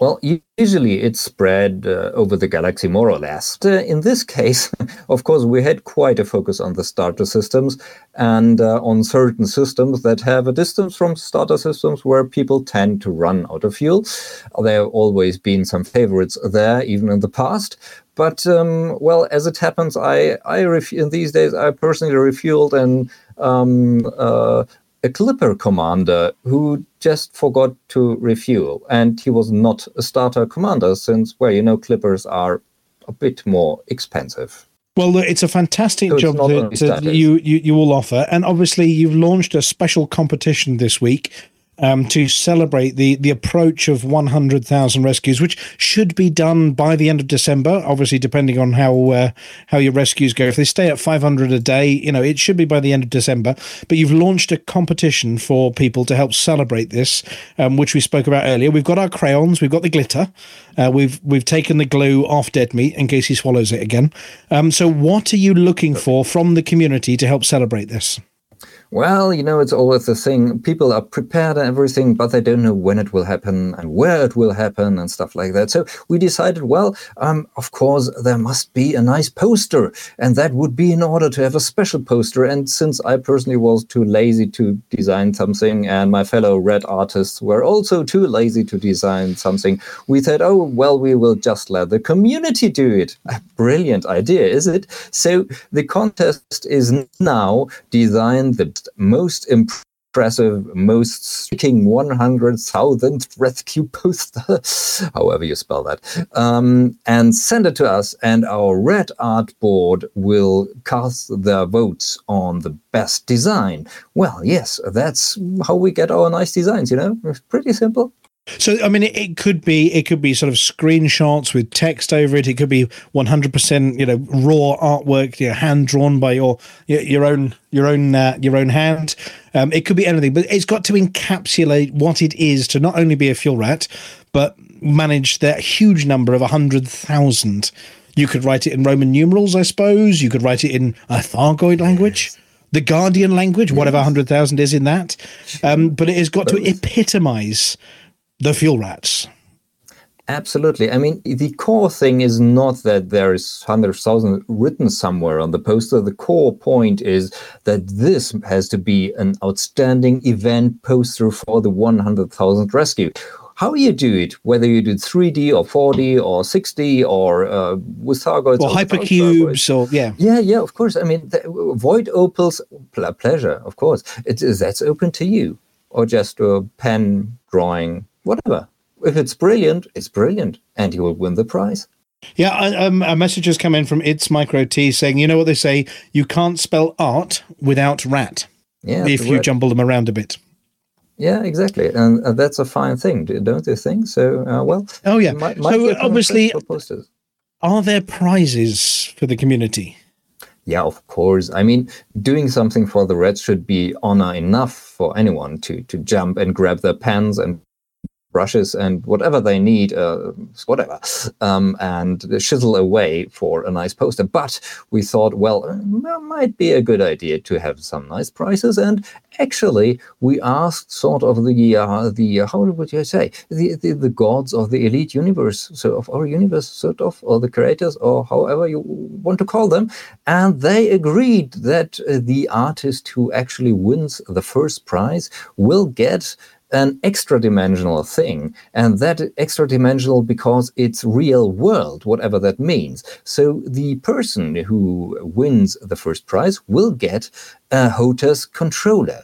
Well, usually it's spread over the galaxy, more or less. But, in this case, of course, we had quite a focus on the starter systems and on certain systems that have a distance from starter systems where people tend to run out of fuel. There have always been some favorites there, even in the past. But, as it happens, in these days, I personally refueled and... a Clipper commander who just forgot to refuel, and he was not a starter commander since, Clippers are a bit more expensive. Well, it's a fantastic job that you all offer, and obviously you've launched a special competition this week to celebrate the approach of 100,000 rescues, which should be done by the end of December, obviously depending on how your rescues go. If they stay at 500 a day, it should be by the end of December. But you've launched a competition for people to help celebrate this, which we spoke about earlier. We've got our crayons, we've got the glitter, we've taken the glue off Dead Meat in case he swallows it again. So what are you looking for from the community to help celebrate this? Well, it's always the thing. People are prepared and everything, but they don't know when it will happen and where it will happen and stuff like that. So we decided, of course, there must be a nice poster. And that would be in order to have a special poster. And since I personally was too lazy to design something and my fellow red artists were also too lazy to design something, we said, we will just let the community do it. A brilliant idea, is it? So the contest is now design the most impressive, most striking 100,000th rescue poster, however you spell that, and send it to us, and our red art board will cast their votes on the best design. Well, yes, that's how we get our nice designs, It's pretty simple. So, I mean, it could be sort of screenshots with text over it. It could be 100%, raw artwork, hand drawn by your own hand. It could be anything, but it's got to encapsulate what it is to not only be a fuel rat, but manage that huge number of 100,000. You could write it in Roman numerals, I suppose. You could write it in a Thargoid language. The Guardian language, whatever 100,000 is in that. But it has got to epitomize the fuel rats. Absolutely. I mean, the core thing is not that there is 100,000 written somewhere on the poster. The core point is that this has to be an outstanding event poster for the 100,000 rescue. How you do it, whether you do 3D or 4D or 6D or with Thargoids or hypercubes, or yeah, of course. I mean, void opals, pleasure, of course. That's open to you, or just a pen drawing, whatever. If it's brilliant, it's brilliant, and you will win the prize. Yeah, a message has come in from It's Micro T saying, you know what they say, you can't spell art without rat. Yeah, if you jumble them around a bit. Yeah, exactly. And that's a fine thing, don't you think? So, oh, yeah. So, obviously, are there prizes for the community? Yeah, of course. I mean, doing something for the Reds should be honor enough for anyone to jump and grab their pens and brushes and whatever they need, and chisel away for a nice poster. But we thought, well, it might be a good idea to have some nice prizes. And actually, we asked sort of the how would you say, the gods of the elite universe, so of our universe, sort of, or the creators, or however you want to call them. And they agreed that the artist who actually wins the first prize will get an extra-dimensional thing, and that extra-dimensional because it's real world, whatever that means. So the person who wins the first prize will get a HOTAS controller.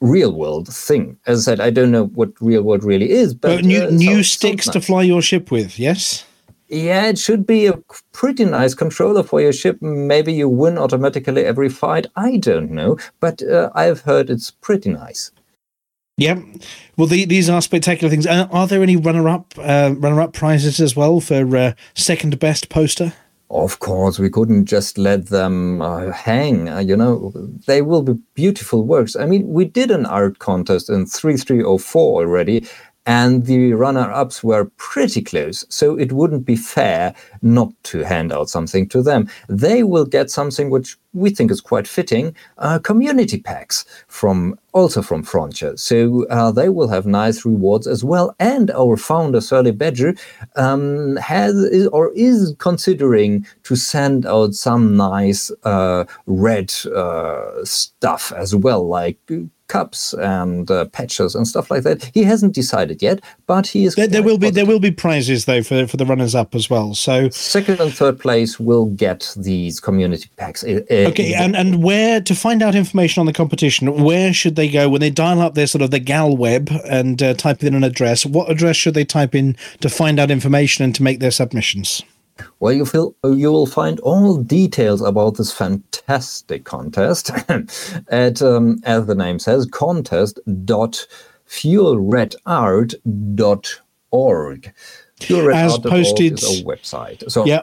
Real-world thing. As I said, I don't know what real-world really is, but... new sticks to fly your ship with, yes? Yeah, it should be a pretty nice controller for your ship. Maybe you win automatically every fight. I don't know, but I've heard it's pretty nice. Yeah, well, these are spectacular things. Are there any runner-up prizes as well for second best poster? Of course, we couldn't just let them hang. They will be beautiful works. I mean, we did an art contest in 3304 already, and the runner-ups were pretty close, so it wouldn't be fair not to hand out something to them. They will get something which we think is quite fitting, community packs from Frontier. So they will have nice rewards as well. And our founder, Surly Badger, is considering to send out some nice red stuff as well, like cups and patches and stuff like that. He hasn't decided yet, but he is. There will be prizes though for the runners up as well. So second and third place will get these community packs. Okay, and where to find out information on the competition? Where should they go when they dial up their sort of the gal web and type in an address? What address should they type in to find out information and to make their submissions? Well, you will find all details about this fantastic contest at, as the name says, contest.fuelredart.org. As posted is a website. So yeah,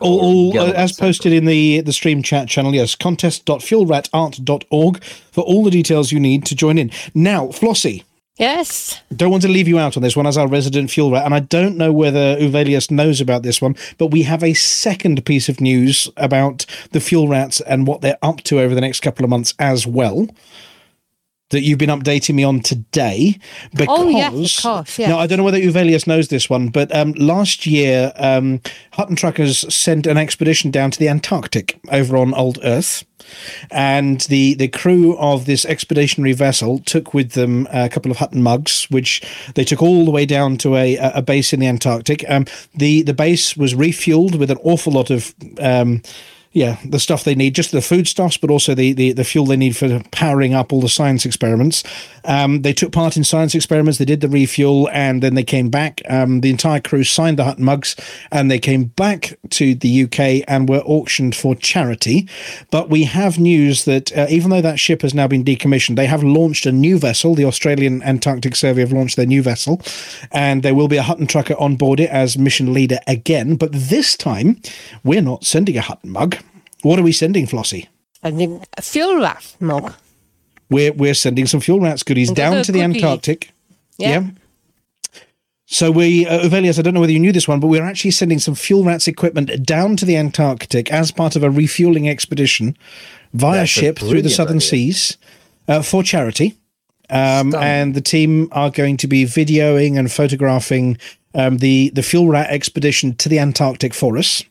as posted in the stream chat channel, yes, contest.fuelratart.org for all the details you need to join in. Now, Flossie. Yes. Don't want to leave you out on this one as our resident fuel rat, and I don't know whether Uvelius knows about this one, but we have a second piece of news about the fuel rats and what they're up to over the next couple of months as well, that you've been updating me on today. Because, oh, yeah, of course, yeah. Now, I don't know whether Uvelius knows this one, but last year, Hutton Truckers sent an expedition down to the Antarctic over on Old Earth, and the crew of this expeditionary vessel took with them a couple of Hutton mugs, which they took all the way down to a base in the Antarctic. The base was refueled with an awful lot of... the stuff they need, just the foodstuffs, but also the fuel they need for powering up all the science experiments. They took part in science experiments, they did the refuel, and then they came back. The entire crew signed the Hutton mugs, and they came back to the UK and were auctioned for charity. But we have news that even though that ship has now been decommissioned, they have launched a new vessel. The Australian Antarctic Survey have launched their new vessel, and there will be a Hutton trucker on board it as mission leader again. But this time, we're not sending a Hutton mug. What are we sending, Flossie? Sending a fuel rat mug. We're sending some fuel rats goodies down to the Antarctic. Yeah. So we, Uvelius, I don't know whether you knew this one, but we're actually sending some fuel rats equipment down to the Antarctic as part of a refueling expedition via ship through the southern seas for charity. And the team are going to be videoing and photographing the fuel rat expedition to the Antarctic for us.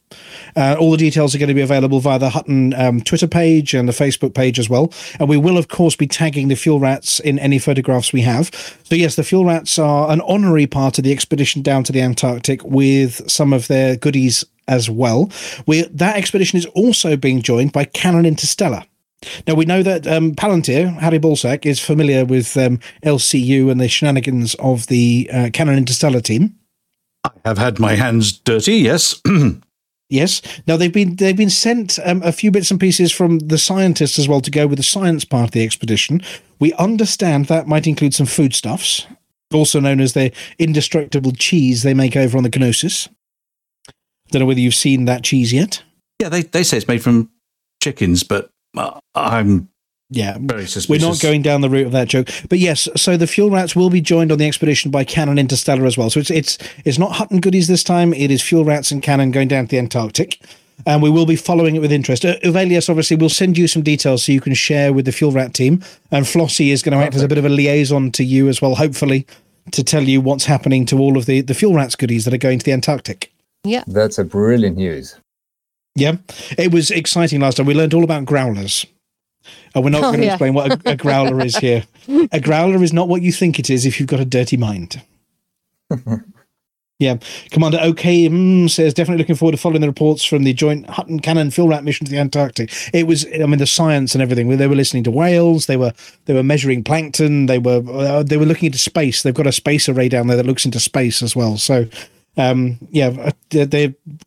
All the details are going to be available via the Hutton Twitter page and the Facebook page as well. And we will, of course, be tagging the fuel rats in any photographs we have. So, yes, the fuel rats are an honorary part of the expedition down to the Antarctic with some of their goodies as well. That expedition is also being joined by Canon Interstellar. Now, we know that Palantir, Harry Balsack, is familiar with LCU and the shenanigans of the Canon Interstellar team. I have had my hands dirty, yes. Yes. Now, they've been sent a few bits and pieces from the scientists as well to go with the science part of the expedition. We understand that might include some foodstuffs, also known as their indestructible cheese they make over on the Gnosis. Don't know whether you've seen that cheese yet. Yeah, they say it's made from chickens, but I'm very suspicious. We're not going down the route of that joke. But yes, so the fuel rats will be joined on the expedition by Canon Interstellar as well. So it's not Hutton goodies this time. It is fuel rats and Canon going down to the Antarctic. And we will be following it with interest. Uvelius, obviously, will send you some details so you can share with the fuel rat team. And Flossie is going to act as a bit of a liaison to you as well, hopefully, to tell you what's happening to all of the fuel rats goodies that are going to the Antarctic. Yeah. That's a brilliant news. Yeah, it was exciting last time. We learned all about growlers. And we're not going to explain what a growler is here. A growler is not what you think it is if you've got a dirty mind. Yeah. Commander OK says, definitely looking forward to following the reports from the joint Hutton Cannon fuel rat mission to the Antarctic. It was, I mean, the science and everything. They were listening to whales. They were measuring plankton. They were looking into space. They've got a space array down there that looks into space as well. So...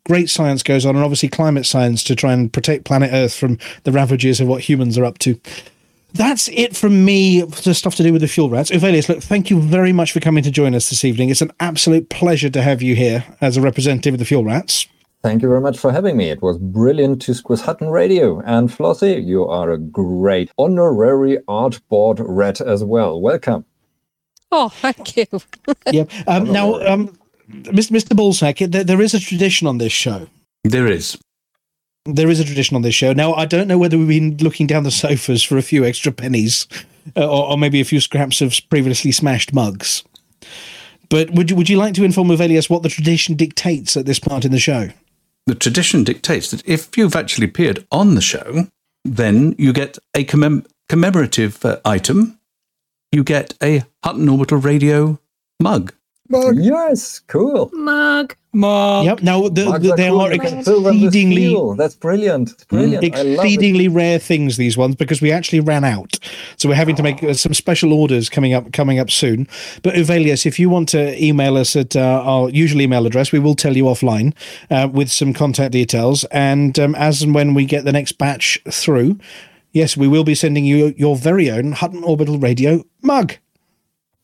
great science goes on, and obviously climate science to try and protect planet Earth from the ravages of what humans are up to. That's it from me for stuff to do with the fuel rats. Uvelius, look, thank you very much for coming to join us this evening. It's an absolute pleasure to have you here as a representative of the fuel rats. Thank you very much for having me. It was brilliant to Squiz Hutton Radio. And Flossie, you are a great honorary artboard rat as well. Welcome. Oh, thank you. Yep. Mr. Balsack, there is a tradition on this show. There is a tradition on this show. Now, I don't know whether we've been looking down the sofas for a few extra pennies or maybe a few scraps of previously smashed mugs. But would you like to inform Uvelius what the tradition dictates at this part in the show? The tradition dictates that if you've actually appeared on the show, then you get a commemorative item. You get a Hutton Orbital Radio mug. Mug. Yes, cool. Mug. Yep. Now they are exceedingly. That's brilliant. It's brilliant. Exceedingly rare things, these ones, because we actually ran out. So we're having to make some special orders coming up soon. But Uvelius, if you want to email us at our usual email address, we will tell you offline with some contact details. And as and when we get the next batch through, yes, we will be sending you your very own Hutton Orbital Radio mug.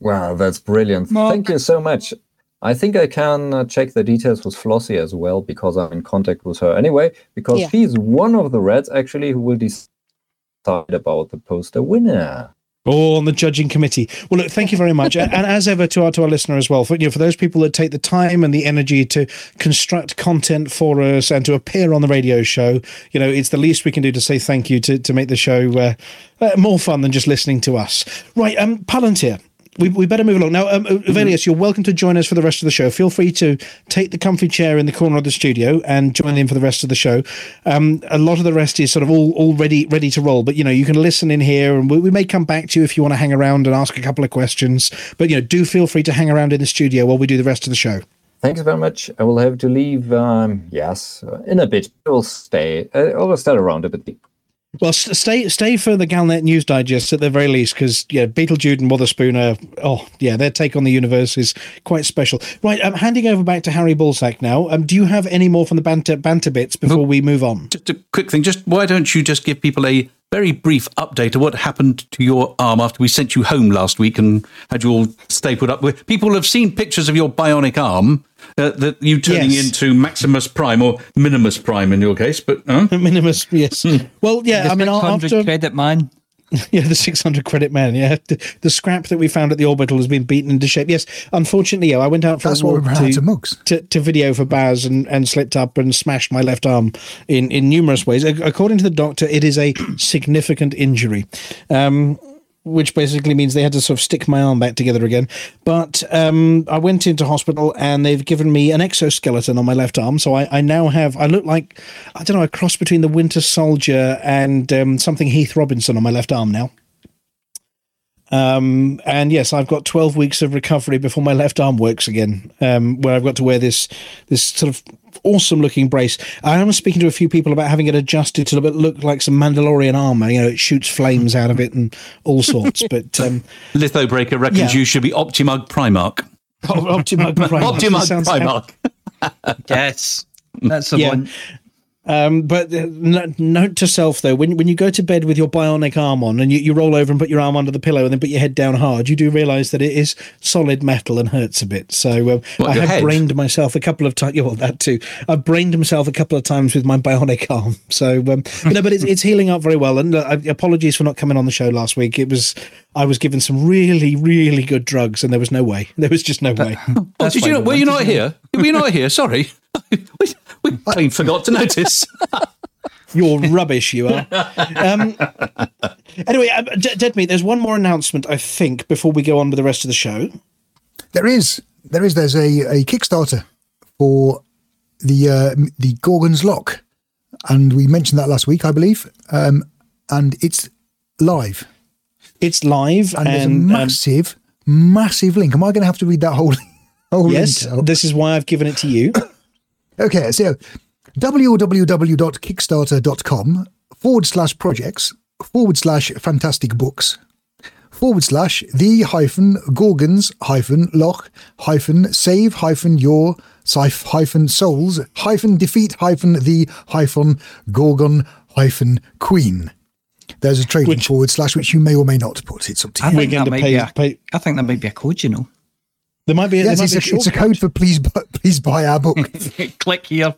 Wow, that's brilliant. Mark. Thank you so much. I think I can check the details with Flossie as well, because I'm in contact with her anyway, because she's one of the rats, actually, who will decide about the poster winner. Oh, on the judging committee. Well, look, thank you very much. And as ever, to our listener as well, for those people that take the time and the energy to construct content for us and to appear on the radio show, it's the least we can do to say thank you to make the show more fun than just listening to us. Right, Palantir. We better move along. Now, Uvelius, you're welcome to join us for the rest of the show. Feel free to take the comfy chair in the corner of the studio and join in for the rest of the show. A lot of the rest is sort of all ready to roll. But, you can listen in here, and we may come back to you if you want to hang around and ask a couple of questions. But, do feel free to hang around in the studio while we do the rest of the show. Thanks very much. I will have to leave, in a bit. I will stay. I will stay around a bit. Well, stay for the Galnet News Digest at the very least, because, Beetlejude and Wotherspoon their take on the universe is quite special. Right, I'm handing over back to Harry Balsack now. Do you have any more from the banter bits before we move on? Just a quick thing, why don't you just give people a very brief update of what happened to your arm after we sent you home last week and had you all stapled up with... People have seen pictures of your bionic arm... that you turning into Maximus Prime or Minimus Prime in your case, but Minimus, yes. Well, yeah. I mean, after credit mine. Yeah, the 600 credit man. Yeah, the scrap that we found at the orbital has been beaten into shape. Yes, unfortunately, I went out for a walk to video for Baz and slipped up and smashed my left arm in numerous ways. According to the doctor, it is a significant injury, which basically means they had to sort of stick my arm back together again. But I went into hospital and they've given me an exoskeleton on my left arm. So I now have, I look like, I don't know, a cross between the Winter Soldier and something Heath Robinson on my left arm now. And yes, I've got 12 weeks of recovery before my left arm works again, where I've got to wear this sort of awesome looking brace. I am speaking to a few people about having it adjusted to look like some Mandalorian armor. You know, it shoots flames out of it and all sorts. But Litho Breaker reckons you should be Optimug Primarch. Optimug Primarch. Optimug Primarch. Yes, that's the one. But note to self, though, when you go to bed with your bionic arm on and you roll over and put your arm under the pillow and then put your head down hard, you do realise that it is solid metal and hurts a bit. So I have brained myself a couple of times. Yeah, well, that too. I've brained myself a couple of times with my bionic arm. So but it's healing up very well. And apologies for not coming on the show last week. I was given some really, really good drugs, and there was no way. There was just no way. Were you not here? Were you not here? Sorry. We plain forgot to notice. You're rubbish, you are. Anyway, Deadmeat, there's one more announcement, I think, before we go on with the rest of the show. There is. There's a Kickstarter for the Gorgon's Lock, and we mentioned that last week, I believe. And it's live. It's live, and there's a massive, massive link. Am I going to have to read that whole link? Yes, this is why I've given it to you. Okay, so www.kickstarter.com/projects/fantastic books/the-gorgons-lock-save-your-souls-defeat-the-gorgon-queen. There's a trading /, which you may or may not put. It's up to you. I think that may be a code, you know. There might be it's a code for please buy our book. Click here.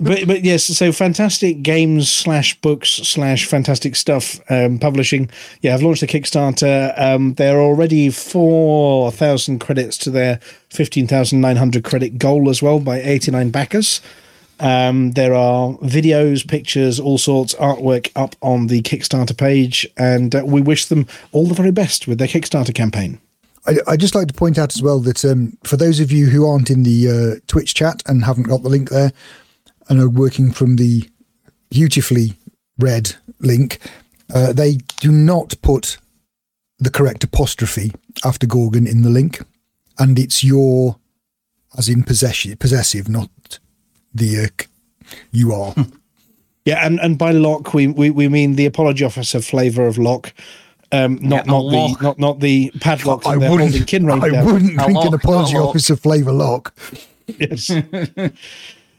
but yes, so Fantastic Games /books/ Fantastic Stuff Publishing. Yeah, I've launched a Kickstarter. There are already 4,000 credits to their 15,900 credit goal as well by 89 backers. There are videos, pictures, all sorts, artwork up on the Kickstarter page, and we wish them all the very best with their Kickstarter campaign. I'd just like to point out as well that for those of you who aren't in the Twitch chat and haven't got the link there and are working from the beautifully read link, they do not put the correct apostrophe after Gorgon in the link. And it's your, as in possessive, not the you are. Yeah, and by Locke, we mean the apology officer flavour of Locke. Not the padlock. I wouldn't drink an apology officer flavour lock. Yes.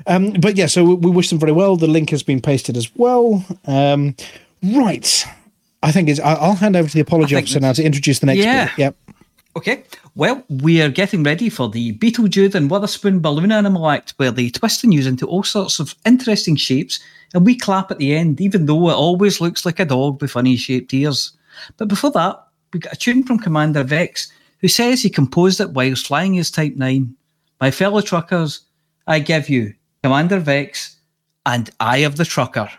But yeah, so we wish them very well. The link has been pasted as well. Right. I think I'll hand over to the apology officer now to introduce the next bit. Yep. Okay. Well, we are getting ready for the Beetlejuice and Witherspoon Balloon Animal Act, where they twist and use into all sorts of interesting shapes, and we clap at the end, even though it always looks like a dog with funny shaped ears. But before that, we got a tune from Commander Vex, who says he composed it whilst flying his Type 9. My fellow truckers, I give you Commander Vex and Eye of the Trucker.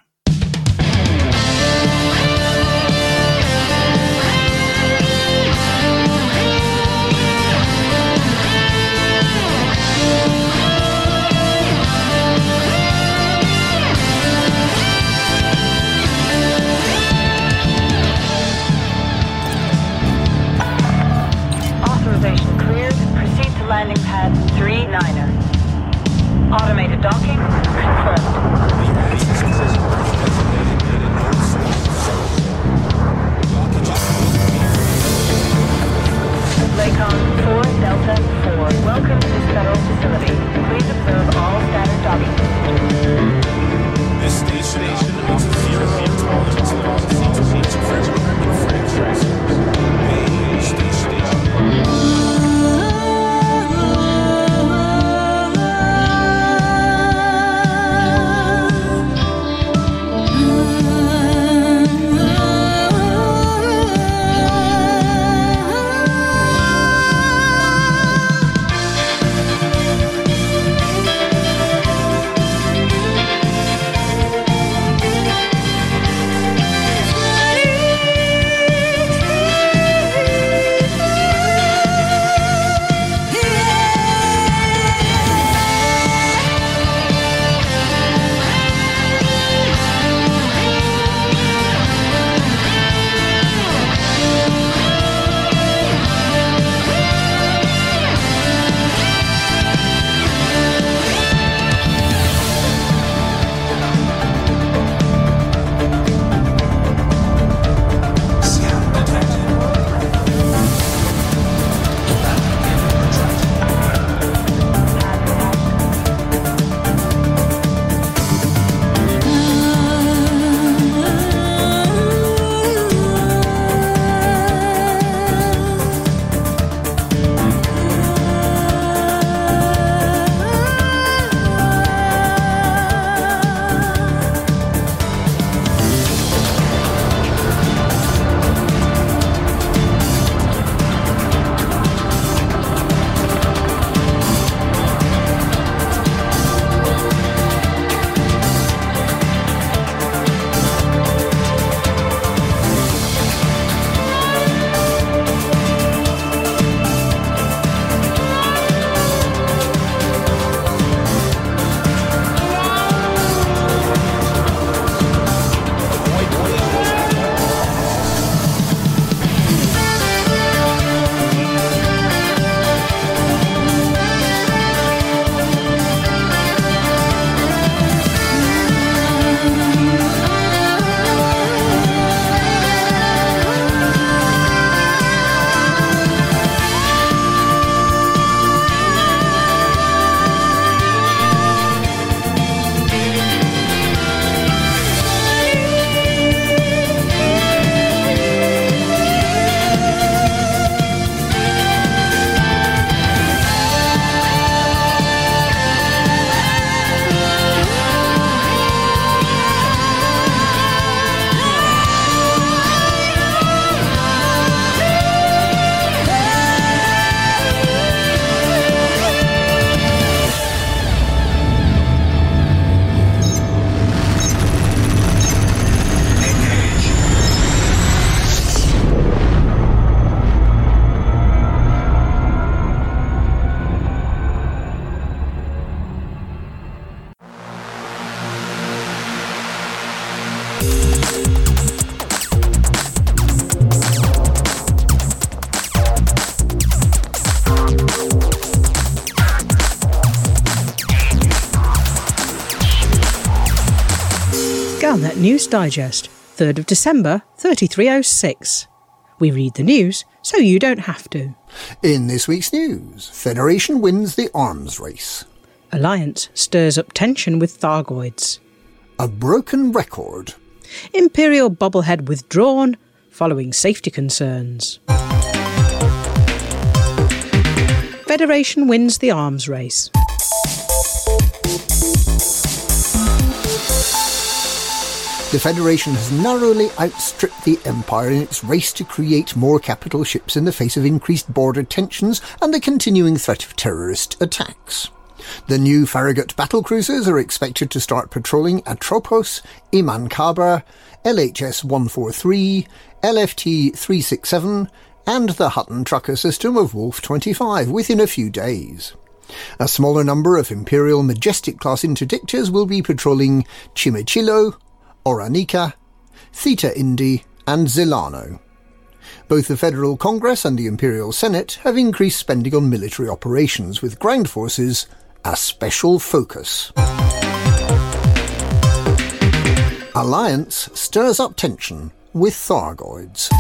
Landing pad 3-9er. Automated docking confirmed. News Digest, 3rd of December, 3306. We read the news so you don't have to. In this week's news, Federation wins the arms race. Alliance stirs up tension with Thargoids. A broken record. Imperial bobblehead withdrawn following safety concerns. Federation wins the arms race. The Federation has narrowly outstripped the Empire in its race to create more capital ships in the face of increased border tensions and the continuing threat of terrorist attacks. The new Farragut battlecruisers are expected to start patrolling Atropos, Iman Khabar, LHS 143, LFT 367 and the Hutton Trucker system of Wolf 25 within a few days. A smaller number of Imperial Majestic-class interdictors will be patrolling Chimichilo, Oranica, Theta Indi and Zelano. Both the Federal Congress and the Imperial Senate have increased spending on military operations, with ground forces a special focus. Alliance stirs up tension with Thargoids.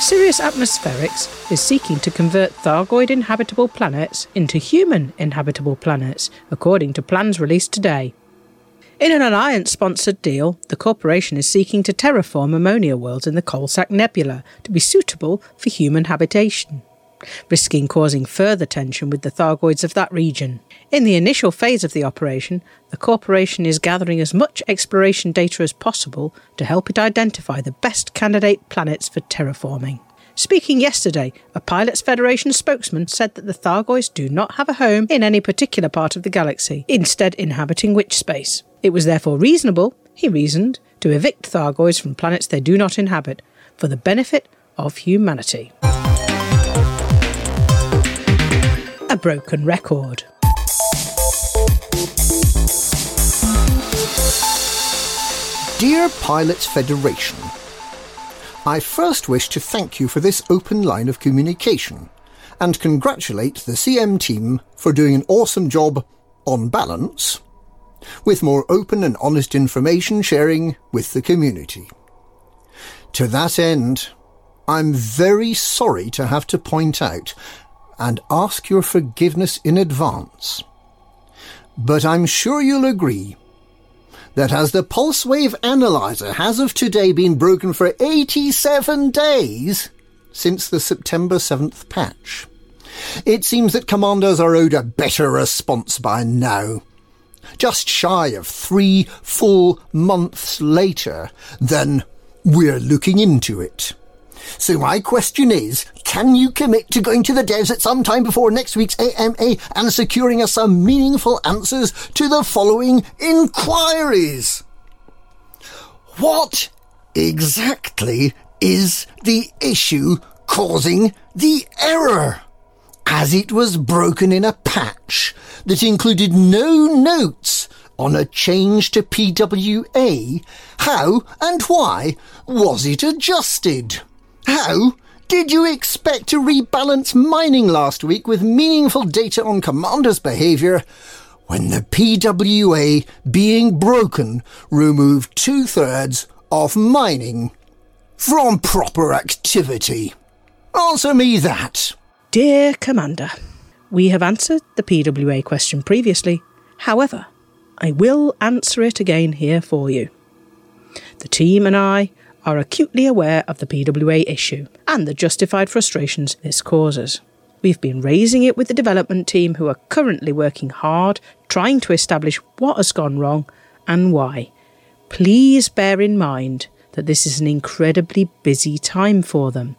Sirius Atmospherics is seeking to convert Thargoid inhabitable planets into human inhabitable planets, according to plans released today. In an Alliance-sponsored deal, the corporation is seeking to terraform ammonia worlds in the Coalsack Nebula to be suitable for human habitation, risking causing further tension with the Thargoids of that region. In the initial phase of the operation, the corporation is gathering as much exploration data as possible to help it identify the best candidate planets for terraforming. Speaking yesterday, a Pilots Federation spokesman said that the Thargoids do not have a home in any particular part of the galaxy, instead inhabiting witch space. It was therefore reasonable, he reasoned, to evict Thargoids from planets they do not inhabit for the benefit of humanity. A broken record. Dear Pilots Federation, I first wish to thank you for this open line of communication and congratulate the CM team for doing an awesome job on balance with more open and honest information sharing with the community. To that end, I'm very sorry to have to point out and ask your forgiveness in advance. But I'm sure you'll agree that as the pulse wave analyzer has of today been broken for 87 days since the September 7th patch, it seems that commanders are owed a better response by now. Just shy of 3 full months later, then we're looking into it. So my question is, can you commit to going to the devs at some time before next week's AMA and securing us some meaningful answers to the following inquiries? What exactly is the issue causing the error, as it was broken in a patch that included no notes on a change to PWA? How and why was it adjusted? How did you expect to rebalance mining last week with meaningful data on commanders' behaviour when the PWA being broken removed 2/3 of mining from proper activity? Answer me that. Dear Commander, we have answered the PWA question previously. However, I will answer it again here for you. The team and I are acutely aware of the PWA issue and the justified frustrations this causes. We've been raising it with the development team, who are currently working hard, trying to establish what has gone wrong and why. Please bear in mind that this is an incredibly busy time for them.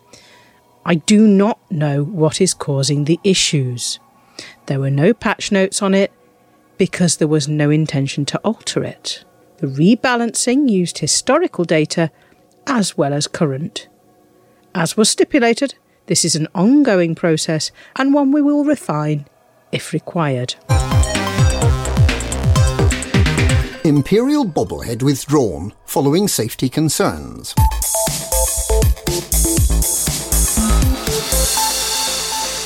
I do not know what is causing the issues. There were no patch notes on it because there was no intention to alter it. The rebalancing used historical data as well as current. As was stipulated, this is an ongoing process and one we will refine if required. Imperial bobblehead withdrawn following safety concerns.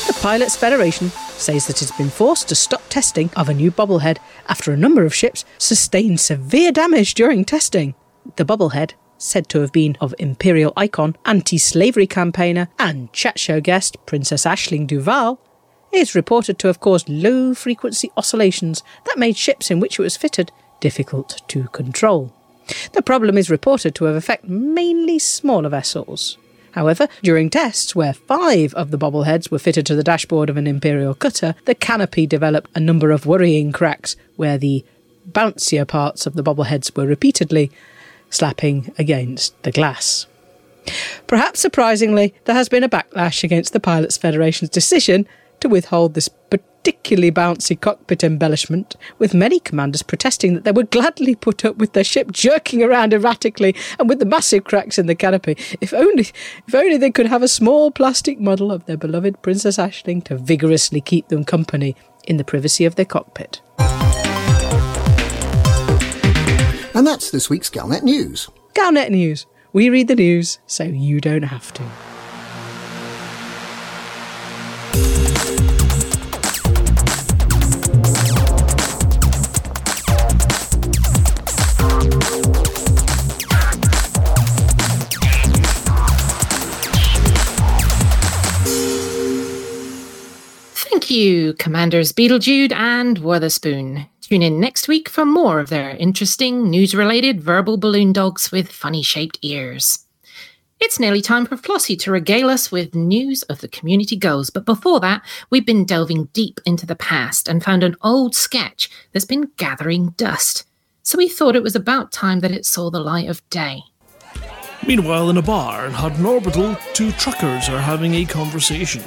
The Pilots Federation says that it's been forced to stop testing of a new bobblehead after a number of ships sustained severe damage during testing. The bobblehead, said to have been of Imperial icon, anti-slavery campaigner and chat show guest Princess Aisling Duval, is reported to have caused low-frequency oscillations that made ships in which it was fitted difficult to control. The problem is reported to have affected mainly smaller vessels. However, during tests where 5 of the bobbleheads were fitted to the dashboard of an Imperial cutter, the canopy developed a number of worrying cracks where the bouncier parts of the bobbleheads were repeatedly slapping against the glass. Perhaps surprisingly, there has been a backlash against the Pilots Federation's decision to withhold this particularly bouncy cockpit embellishment, with many commanders protesting that they would gladly put up with their ship jerking around erratically and with the massive cracks in the canopy, if only they could have a small plastic model of their beloved Princess Aisling to vigorously keep them company in the privacy of their cockpit. And that's this week's Galnet News. Galnet News. We read the news so you don't have to. Thank you, Commanders Beetlejude and Wotherspoon. Tune in next week for more of their interesting news-related verbal balloon dogs with funny-shaped ears. It's nearly time for Flossie to regale us with news of the community goals, but before that, we've been delving deep into the past and found an old sketch that's been gathering dust. So we thought it was about time that it saw the light of day. Meanwhile, in a bar in Hudden Orbital, 2 truckers are having a conversation.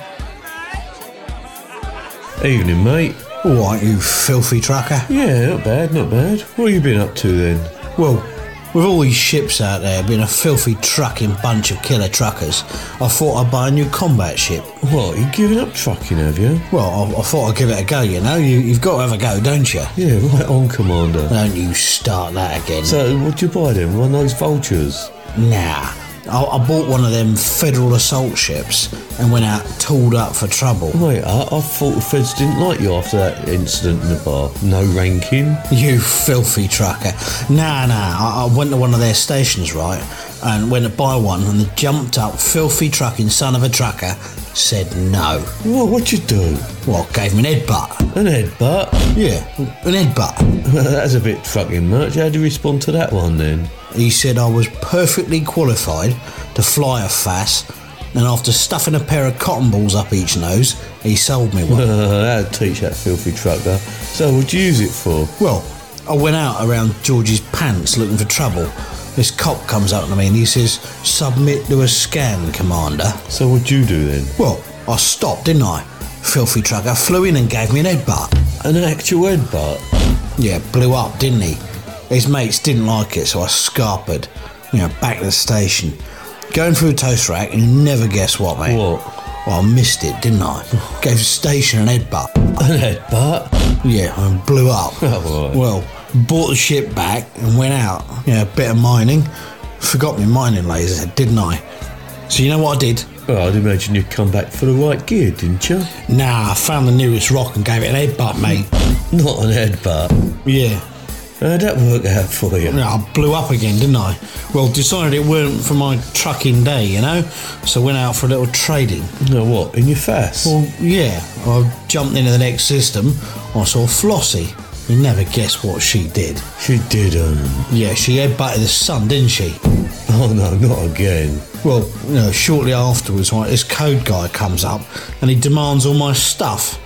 Evening, mate. All right, you filthy tracker. Yeah, not bad. What have you been up to then? Well, with all these ships out there being a filthy trucking bunch of killer truckers, I thought I'd buy a new combat ship. What, you giving up trucking, have you? Well, I thought I'd give it a go, you know. You've got to have a go, don't you? Yeah, right on, Commander. Don't you start that again. So, what'd you buy then? One of those vultures? Nah. I bought one of them Federal assault ships and went out tooled up for trouble. Wait, I thought the feds didn't like you after that incident in the bar. No ranking? You filthy trucker. Nah, I went to one of their stations, right, and went to buy one, and the jumped up filthy trucking son of a trucker said no. What? What'd you do? Well, I gave him an headbutt. An headbutt? Yeah, an headbutt. That's a bit fucking much. How do you respond to that one then? He said I was perfectly qualified to fly a FAS, and after stuffing a pair of cotton balls up each nose, he sold me one. That'd teach that filthy trucker. So what'd you use it for? Well, I went out around George's pants looking for trouble. This cop comes up to me and he says, "Submit to a scan, Commander." So what'd you do then? Well, I stopped, didn't I? Filthy trucker flew in and gave me an headbutt. An actual headbutt? Yeah, blew up, didn't he? His mates didn't like it, so I scarpered, back to the station. Going through a toast rack, and you never guess what, mate. What? Well, I missed it, didn't I? Gave the station an headbutt. An headbutt? Yeah, and blew up. Oh, boy. Well, bought the ship back and went out. Yeah, a bit of mining. Forgot my mining laser, didn't I? So you know what I did? Well, I'd imagine you'd come back for the right gear, didn't you? Nah, I found the nearest rock and gave it an headbutt, mate. Not an headbutt. Yeah. How'd that work out for you? I blew up again, didn't I? Well, decided it weren't for my trucking day, so went out for a little trading. What, in your FAS? Well, yeah, I jumped into the next system. I saw Flossie. You never guess what she did. She didn't. Yeah, she headbutted the sun, didn't she? Oh no, not again. Well, shortly afterwards, right, this code guy comes up and he demands all my stuff.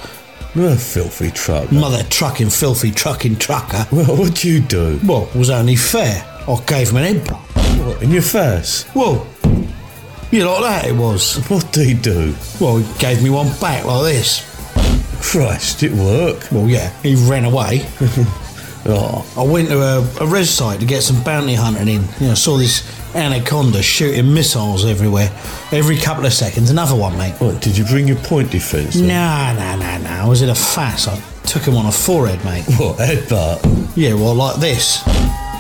You're a filthy trucker. Mother trucking, filthy trucking trucker. Well, what'd you do? Well, it was only fair. I gave him an headbutt. What, in your face? Well, like that it was. What did he do? Well, he gave me one back like this. Christ, it worked. Well, yeah, he ran away. Oh. I went to a res site to get some bounty hunting in. Saw this anaconda shooting missiles everywhere. Every couple of seconds, another one, mate. What, did you bring your point defence? Nah. I was in a FAS. I took him on a forehead, mate. What, headbutt? Yeah, like this.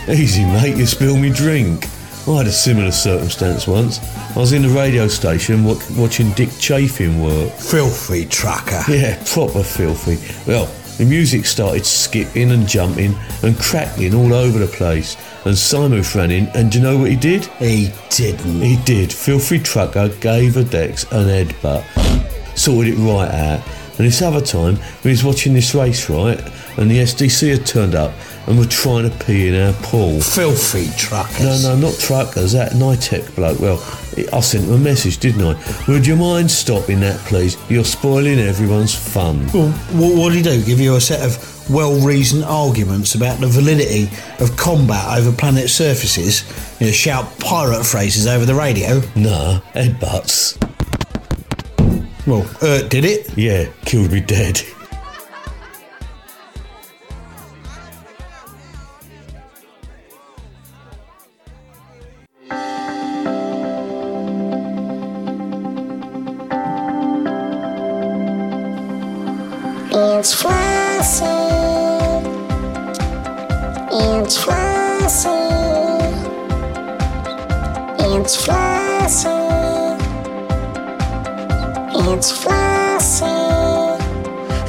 Easy, mate, you spilled me drink. I had a similar circumstance once. I was in the radio station watching Dick Chafin work. Filthy trucker. Yeah, proper filthy. Well, the music started skipping and jumping and crackling all over the place. And Simon ran in, and do you know what he did? He didn't. He did. Filthy trucker gave a Dex an headbutt. Sorted it right out. And this other time, we was watching this race, right? And the SDC had turned up and were trying to pee in our pool. Filthy truckers. No, not truckers, that NITEC bloke. Well, I sent him a message, didn't I? Would you mind stopping that, please? You're spoiling everyone's fun. Well, what did he do? Give you a set of well-reasoned arguments about the validity of combat over planet surfaces? You know, shout pirate phrases over the radio? Nah, headbutts. Well, did it? Yeah, killed me dead. It's Flossie,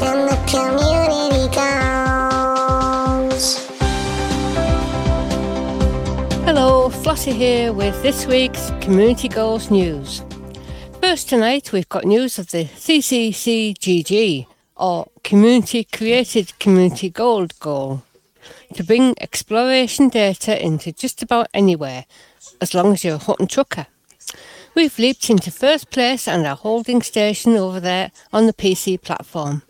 and the community goes. Hello, Flossie here with this week's Community Goals news. First tonight, we've got news of the CCCGG, or Community Created Community Gold Goal, to bring exploration data into just about anywhere, as long as you're a hut and trucker. We've leaped into first place and are holding station over there on the PC platform.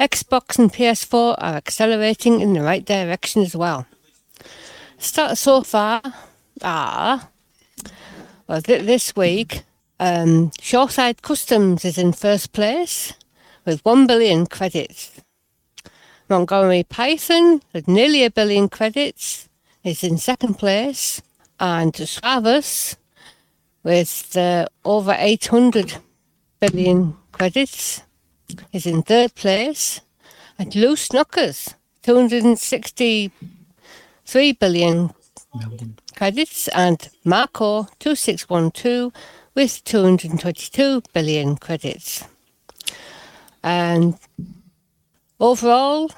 Xbox and PS4 are accelerating in the right direction as well. Starts so far are... Well, this week, Shoreside Customs is in first place with 1 billion credits. Montgomery Python, with nearly 1 billion credits, is in second place. And Suavus, with over 800 billion credits, is in third place. And Loose Knockers, 263 billion credits. And Marco, 2612, with 222 billion credits. And overall,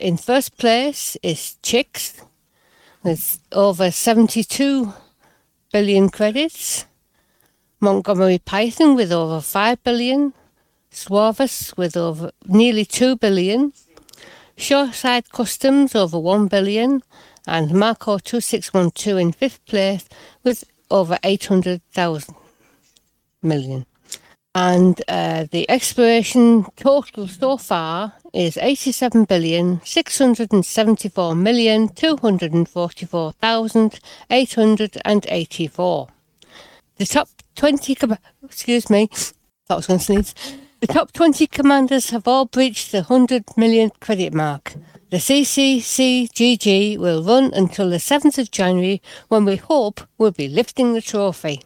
in first place is Chicks, with over 72 billion credits. Montgomery Python with over 5 billion, Suavus with over nearly 2 billion, Shoreside Customs over 1 billion, and Marco 2612 in 5th place with over 800,000 million. And the exploration total so far is 87,674,244,884. The top 20 commanders have all breached the 100 million credit mark. The CCCGG will run until the 7th of January, when we hope we'll be lifting the trophy.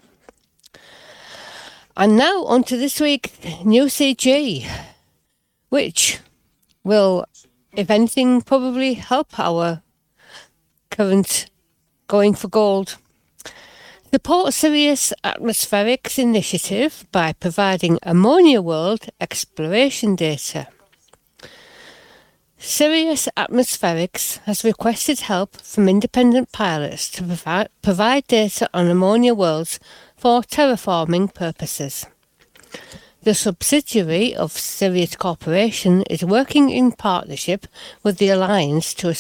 And now on to this week's new CG, which will, if anything, probably help our current going for gold. Support Sirius Atmospherics Initiative by providing Ammonia World exploration data. Sirius Atmospherics has requested help from independent pilots to provide data on Ammonia Worlds for terraforming purposes. The subsidiary of Sirius Corporation is working in partnership with the Alliance to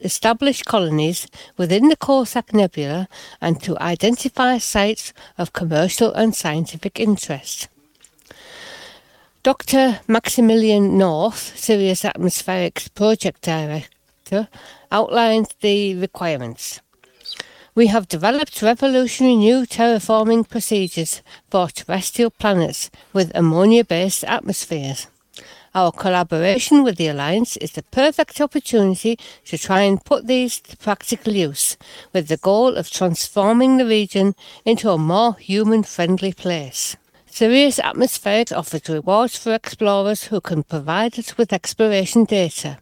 establish colonies within the Cossack Nebula and to identify sites of commercial and scientific interest. Dr. Maximilian North, Sirius Atmospherics Project Director, outlined the requirements. We have developed revolutionary new terraforming procedures for terrestrial planets with ammonia-based atmospheres. Our collaboration with the Alliance is the perfect opportunity to try and put these to practical use, with the goal of transforming the region into a more human-friendly place. Sirius Atmospherics offers rewards for explorers who can provide us with exploration data.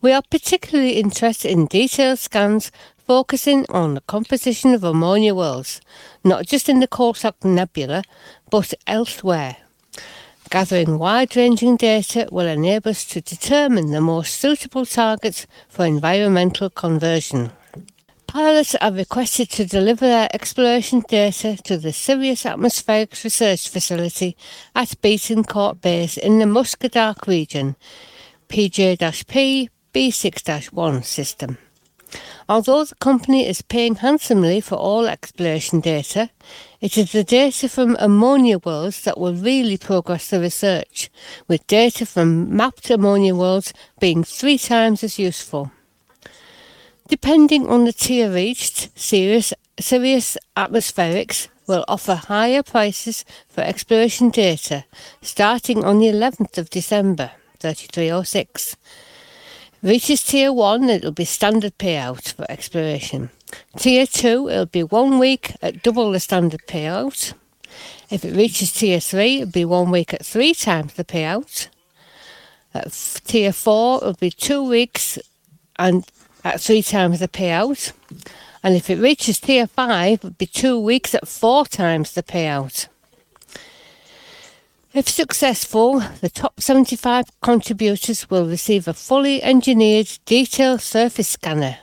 We are particularly interested in detailed scans focusing on the composition of ammonia worlds, not just in the Coalsack Nebula, but elsewhere. Gathering wide-ranging data will enable us to determine the most suitable targets for environmental conversion. Pilots are requested to deliver their exploration data to the Sirius Atmospheric Research Facility at Bethencourt Base in the Musk-Dark region, PJ-P B6-1 system. Although the company is paying handsomely for all exploration data, it is the data from ammonia worlds that will really progress the research, with data from mapped ammonia worlds being 3 times as useful. Depending on the tier reached, Sirius Atmospherics will offer higher prices for exploration data, starting on the 11th of December, 3306. Reaches Tier 1, it'll be standard payout for exploration. Tier 2, it'll be 1 week at double the standard payout. If it reaches Tier 3, it'll be 1 week at 3 times the payout. At Tier 4, it'll be 2 weeks and at 3 times the payout. And if it reaches Tier 5, it'll be 2 weeks at 4 times the payout. If successful, the top 75 contributors will receive a fully engineered detailed surface scanner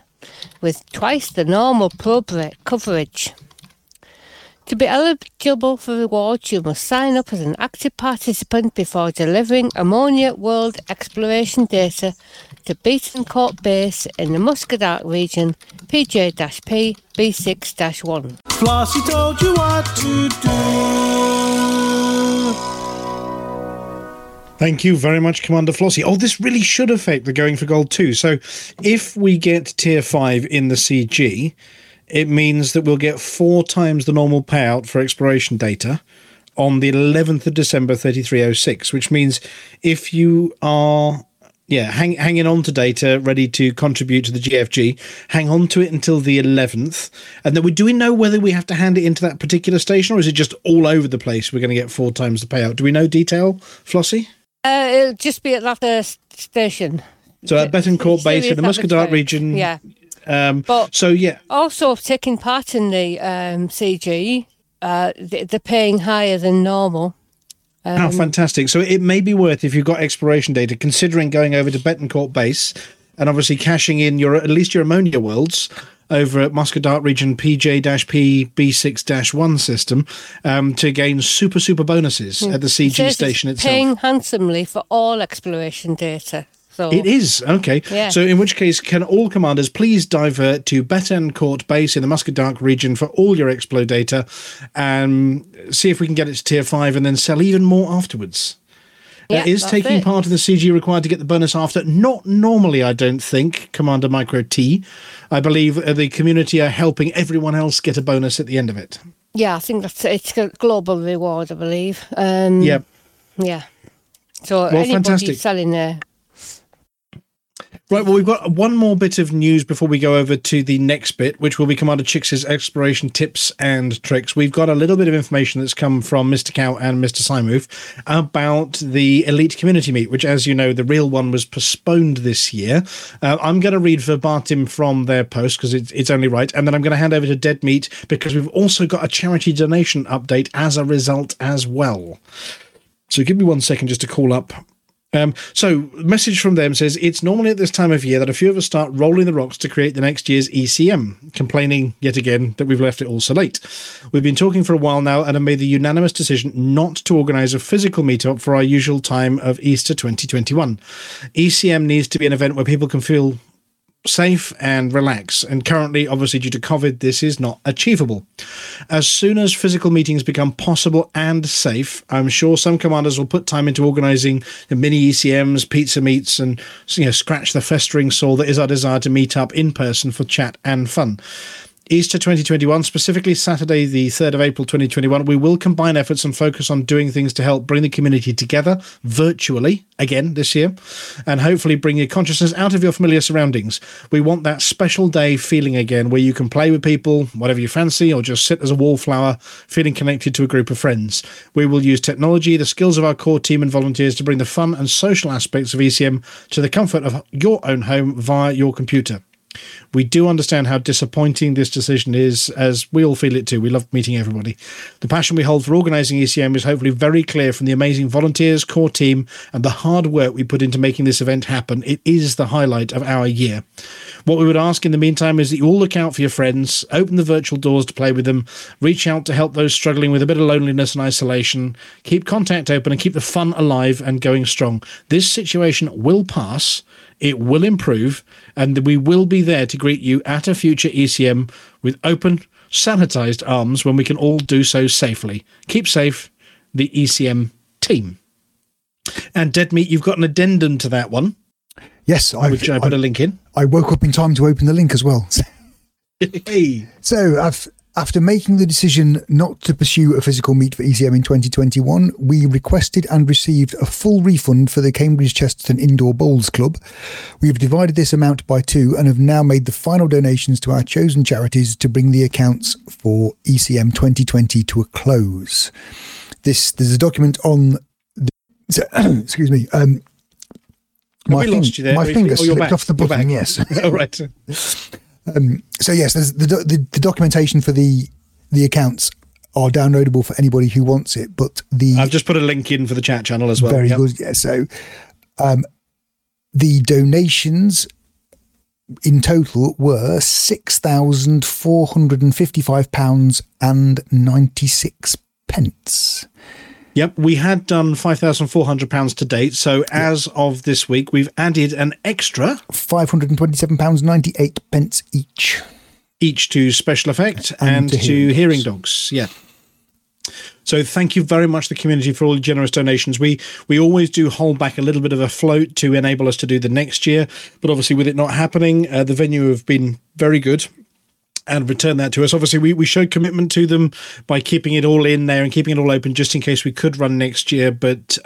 with twice the normal probe coverage. To be eligible for rewards, you must sign up as an active participant before delivering ammonia world exploration data to Bethencourt Base in the Musk-Dark region, PJ-P B6-1. Flossie told you what to do. Thank you very much, Commander Flossie. Oh, this really should affect the Going for Gold too. So if we get Tier 5 in the CG, it means that we'll get 4 times the normal payout for exploration data on the 11th of December, 3306, which means if you are hanging on to data, ready to contribute to the GFG, hang on to it until the 11th. And then do we know whether we have to hand it into that particular station, or is it just all over the place we're going to get 4 times the payout? Do we know detail, Flossie? It'll just be at that station. So at Bethencourt Base in the Musk-Dark region. Yeah. Also taking part in the CG, they're paying higher than normal. How fantastic. So it may be worth, if you've got exploration data, considering going over to Bethencourt Base and obviously cashing in at least your ammonia worlds over at Musk-Dark Region PJ-P B6-1 system to gain super, super bonuses at the CG station itself. Paying handsomely for all exploration data. So, it is, okay. Yeah. So in which case, can all commanders please divert to Bethencourt Base in the Musk-Dark region for all your Explo data and see if we can get it to Tier 5 and then sell even more afterwards. Yeah, is taking part in the CG required to get the bonus after? Not normally, I don't think, Commander Micro T. I believe the community are helping everyone else get a bonus at the end of it. Yeah, I think it's a global reward, I believe. Yeah. So anybody fantastic. Selling there. Right, well, we've got one more bit of news before we go over to the next bit, which will be Commander Chicks's exploration tips and tricks. We've got a little bit of information that's come from Mr. Cow and Mr. Symoof about the Elite Community Meet, which, as you know, the real one was postponed this year. I'm going to read verbatim from their post because it's only right, and then I'm going to hand over to Dead Meat because we've also got a charity donation update as a result as well. So give me 1 second just to call up. So message from them says, it's normally at this time of year that a few of us start rolling the rocks to create the next year's ECM, complaining yet again that we've left it all so late. We've been talking for a while now and have made the unanimous decision not to organise a physical meetup for our usual time of Easter 2021. ECM needs to be an event where people can feel safe and relax, and currently, obviously due to COVID, this is not achievable. As soon as physical meetings become possible and safe, I'm sure some commanders will put time into organising the mini ECMs, pizza meets, and scratch the festering sore that is our desire to meet up in person for chat and fun. Easter 2021, specifically Saturday, the 3rd of April 2021, we will combine efforts and focus on doing things to help bring the community together virtually again this year and hopefully bring your consciousness out of your familiar surroundings. We want that special day feeling again where you can play with people, whatever you fancy, or just sit as a wallflower, feeling connected to a group of friends. We will use technology, the skills of our core team and volunteers to bring the fun and social aspects of ECM to the comfort of your own home via your computer. We do understand how disappointing this decision is, as we all feel it too. We love meeting everybody. The passion we hold for organising ECM is hopefully very clear from the amazing volunteers, core team, and the hard work we put into making this event happen. It is the highlight of our year. What we would ask in the meantime is that you all look out for your friends, open the virtual doors to play with them, reach out to help those struggling with a bit of loneliness and isolation, keep contact open and keep the fun alive and going strong. This situation will pass, it will improve, and we will be there to greet you at a future ECM with open, sanitized arms when we can all do so safely. Keep safe, the ECM team. And Deadmeat, you've got an addendum to that one. Yes, which I put a link in. I woke up in time to open the link as well. So after making the decision not to pursue a physical meet for ECM in 2021, we requested and received a full refund for the Cambridge Chesterton Indoor Bowls Club. We've divided this amount by 2 and have now made the final donations to our chosen charities to bring the accounts for ECM 2020 to a close. There's a document on... excuse me... My finger slipped off the button, yes. All right. So, yes, the documentation for the accounts are downloadable for anybody who wants it. But I've just put a link in for the chat channel as well. Very good, yeah. So the donations in total were £6,455.96. Yep, we had done £5,400 to date, so as of this week, we've added an extra £527.98 each. Each to Special Effect and to Hearing Dogs, yeah. So thank you very much, the community, for all the generous donations. We always do hold back a little bit of a float to enable us to do the next year, but obviously with it not happening, the venue have been very good and return that to us. Obviously, we showed commitment to them by keeping it all in there and keeping it all open just in case we could run next year, but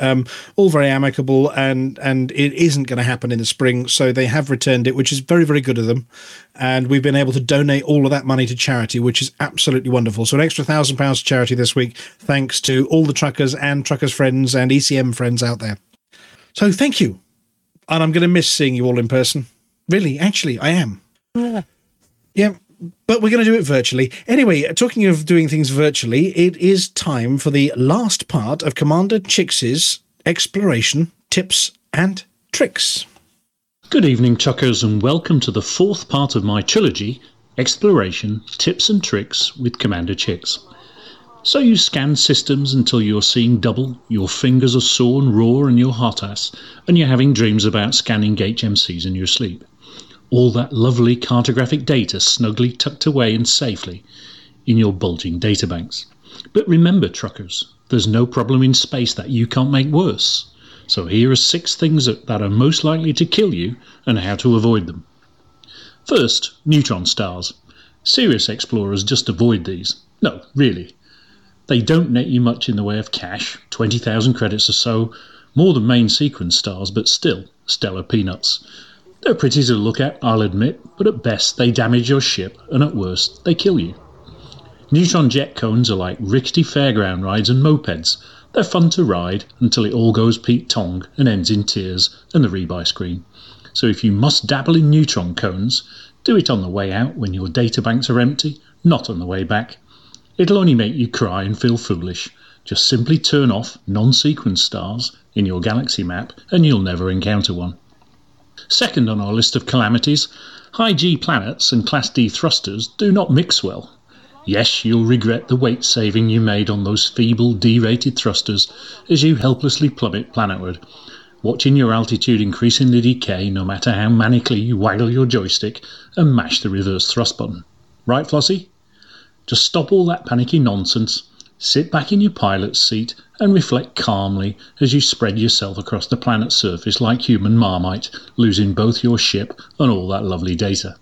all very amicable, and it isn't going to happen in the spring, so they have returned it, which is very, very good of them. And we've been able to donate all of that money to charity, which is absolutely wonderful. So an extra £1,000 to charity this week, thanks to all the truckers and truckers' friends and ECM friends out there. So thank you. And I'm going to miss seeing you all in person. Really, actually, I am. Yeah. But we're going to do it virtually. Anyway, talking of doing things virtually, it is time for the last part of Commander Chicks's Exploration, Tips and Tricks. Good evening, Chuckers, and welcome to the 4th part of my trilogy, Exploration, Tips and Tricks with Commander Chicks. So you scan systems until you're seeing double, your fingers are sore and raw and you're hot-ass, and you're having dreams about scanning HMCs in your sleep. All that lovely cartographic data snugly tucked away and safely in your bulging databanks. But remember, truckers, there's no problem in space that you can't make worse. So here are 6 things that are most likely to kill you and how to avoid them. First, neutron stars. Serious explorers just avoid these. No, really. They don't net you much in the way of cash, 20,000 credits or so, more than main sequence stars, but still stellar peanuts. They're pretty to look at, I'll admit, but at best they damage your ship and at worst they kill you. Neutron jet cones are like rickety fairground rides and mopeds. They're fun to ride until it all goes Pete Tong and ends in tears and the rebuy screen. So if you must dabble in neutron cones, do it on the way out when your data banks are empty, not on the way back. It'll only make you cry and feel foolish. Just simply turn off non-sequence stars in your galaxy map and you'll never encounter one. Second on our list of calamities, high G planets and Class D thrusters do not mix well. Yes, you'll regret the weight saving you made on those feeble D-rated thrusters as you helplessly plummet planetward, watching your altitude increasingly decay no matter how manically you waggle your joystick and mash the reverse thrust button. Right, Flossie? Just stop all that panicky nonsense, sit back in your pilot's seat and reflect calmly as you spread yourself across the planet's surface like human marmite, losing both your ship and all that lovely data.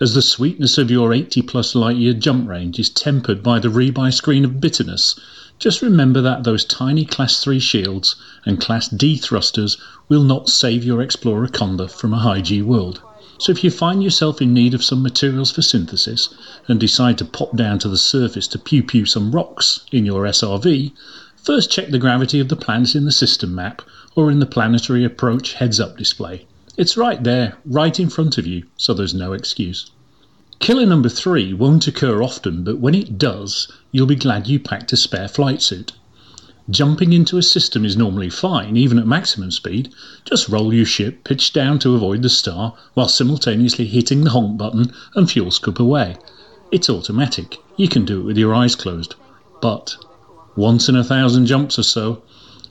As the sweetness of your 80-plus light-year jump range is tempered by the rebuy screen of bitterness, just remember that those tiny Class 3 shields and Class D thrusters will not save your Explorer Conda from a high-G world. So if you find yourself in need of some materials for synthesis and decide to pop down to the surface to pew-pew some rocks in your SRV, first check the gravity of the planets in the system map or in the planetary approach heads-up display. It's right there, right in front of you, so there's no excuse. Killer number 3 won't occur often, but when it does, you'll be glad you packed a spare flight suit. Jumping into a system is normally fine, even at maximum speed. Just roll your ship, pitch down to avoid the star, while simultaneously hitting the honk button and fuel scoop away. It's automatic. You can do it with your eyes closed. But once in 1,000 jumps or so,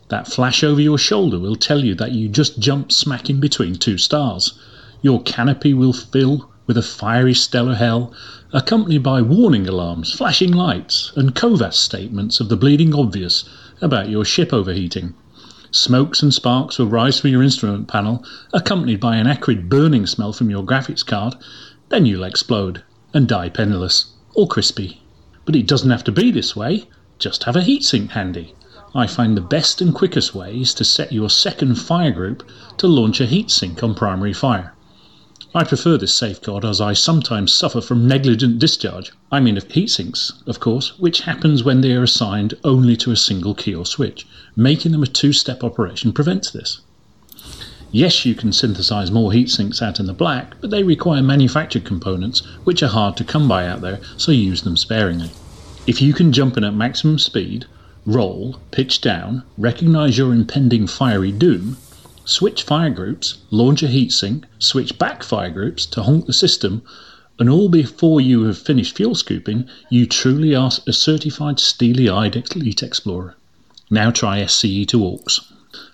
that flash over your shoulder will tell you that you just jumped smack in between two stars. Your canopy will fill with a fiery stellar hell, accompanied by warning alarms, flashing lights, and covert statements of the bleeding obvious about your ship overheating. Smokes and sparks will rise from your instrument panel, accompanied by an acrid burning smell from your graphics card. Then you'll explode and die penniless or crispy. But it doesn't have to be this way. Just have a heatsink handy. I find the best and quickest way is to set your second fire group to launch a heatsink on primary fire. I prefer this safeguard as I sometimes suffer from negligent discharge. I mean of heatsinks, of course, which happens when they are assigned only to a single key or switch. Making them a two-step operation prevents this. Yes, you can synthesize more heatsinks out in the black, but they require manufactured components which are hard to come by out there, so use them sparingly. If you can jump in at maximum speed, roll, pitch down, recognize your impending fiery doom, switch fire groups, launch a heatsink, switch back fire groups to honk the system, and all before you have finished fuel scooping, you truly are a certified steely-eyed elite explorer. Now try SCE to AUX.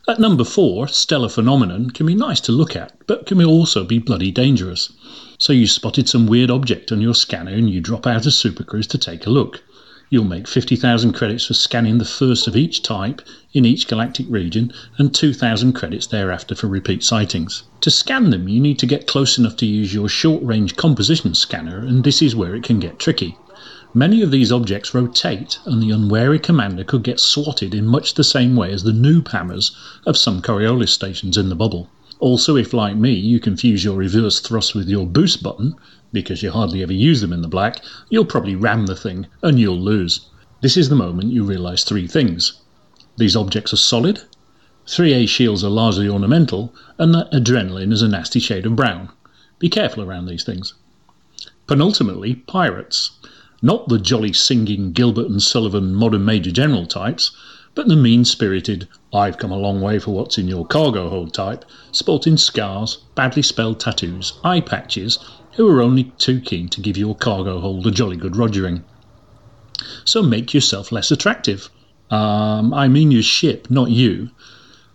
At number 4, Stellar Phenomenon can be nice to look at, but can also be bloody dangerous. So you spotted some weird object on your scanner and you drop out of Supercruise to take a look. You'll make 50,000 credits for scanning the first of each type in each galactic region and 2,000 credits thereafter for repeat sightings. To scan them, you need to get close enough to use your short-range composition scanner, and this is where it can get tricky. Many of these objects rotate, and the unwary commander could get swatted in much the same way as the noob hammers of some Coriolis stations in the bubble. Also, if like me, you confuse your reverse thrust with your boost button, because you hardly ever use them in the black, you'll probably ram the thing and you'll lose. This is the moment you realise three things. These objects are solid, 3A shields are largely ornamental, and that adrenaline is a nasty shade of brown. Be careful around these things. Penultimately, pirates. Not the jolly singing Gilbert and Sullivan modern Major General types, but the mean-spirited, I've come a long way for what's in your cargo hold type, sporting scars, badly spelled tattoos, eye patches, who are only too keen to give your cargo hold a jolly good rogering. So make yourself less attractive. I mean your ship, not you.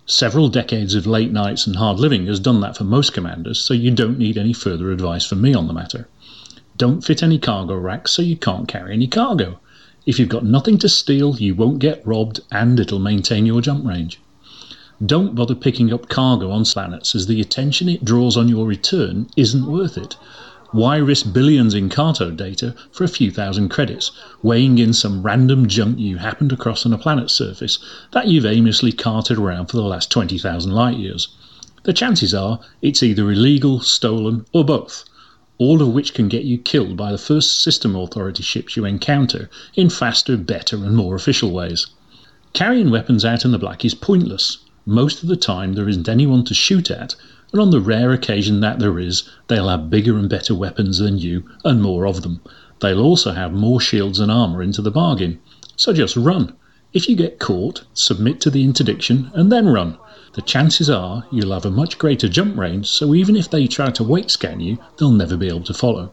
Several decades of late nights and hard living has done that for most commanders, so you don't need any further advice from me on the matter. Don't fit any cargo racks, so you can't carry any cargo. If you've got nothing to steal, you won't get robbed, and it'll maintain your jump range. Don't bother picking up cargo on planets, as the attention it draws on your return isn't worth it. Why risk billions in Carto data for a few thousand credits, weighing in some random junk you happened across on a planet's surface that you've aimlessly carted around for the last 20,000 light years? The chances are it's either illegal, stolen, or both. All of which can get you killed by the first system authority ships you encounter in faster, better and more official ways. Carrying weapons out in the black is pointless. Most of the time there isn't anyone to shoot at, and on the rare occasion that there is, they'll have bigger and better weapons than you and more of them. They'll also have more shields and armour into the bargain. So just run. If you get caught, submit to the interdiction and then run. The chances are you'll have a much greater jump range, so even if they try to wake scan you, they'll never be able to follow.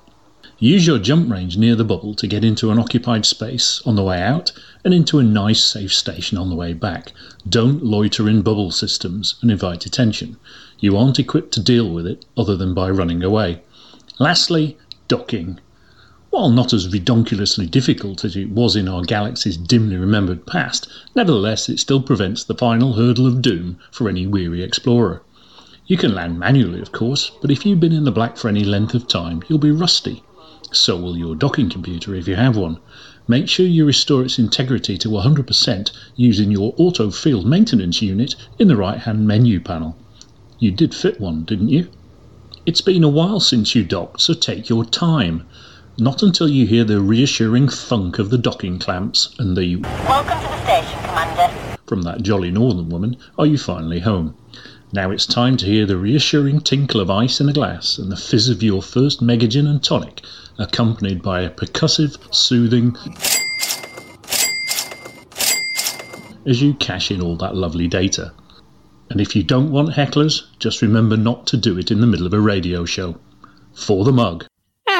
Use your jump range near the bubble to get into an occupied space on the way out and into a nice safe station on the way back. Don't loiter in bubble systems and invite attention. You aren't equipped to deal with it other than by running away. Lastly, docking. While not as redonkulously difficult as it was in our galaxy's dimly remembered past, nevertheless it still prevents the final hurdle of doom for any weary explorer. You can land manually, of course, but if you've been in the black for any length of time, you'll be rusty. So will your docking computer if you have one. Make sure you restore its integrity to 100% using your auto field maintenance unit in the right-hand menu panel. You did fit one, didn't you? It's been a while since you docked, so take your time. Not until you hear the reassuring thunk of the docking clamps and the "Welcome to the station, Commander" from that jolly northern woman are you finally home. Now it's time to hear the reassuring tinkle of ice in a glass and the fizz of your first mega gin and tonic, accompanied by a percussive, soothing as you cash in all that lovely data. And if you don't want hecklers, just remember not to do it in the middle of a radio show. For the mug.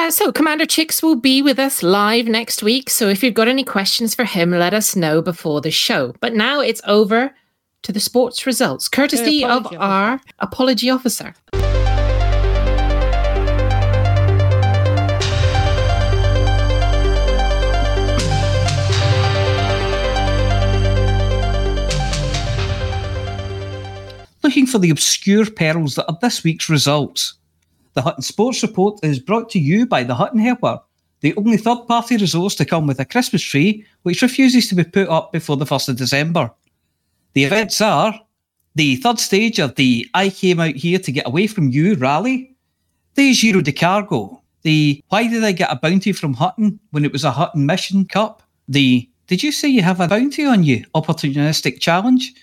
So Commander Chicks will be with us live next week, so if you've got any questions for him, let us know before the show. But now it's over to the sports results, courtesy of our apology officer. Looking for the obscure pearls that are this week's results. The Hutton Sports Report is brought to you by the Hutton Helper, the only third-party resource to come with a Christmas tree which refuses to be put up before the 1st of December. The events are the third stage of the I Came Out Here to Get Away From You rally, the Giro de Cargo, the Why Did I Get a Bounty from Hutton when it was a Hutton Mission Cup, the Did You Say You Have a Bounty on You opportunistic challenge,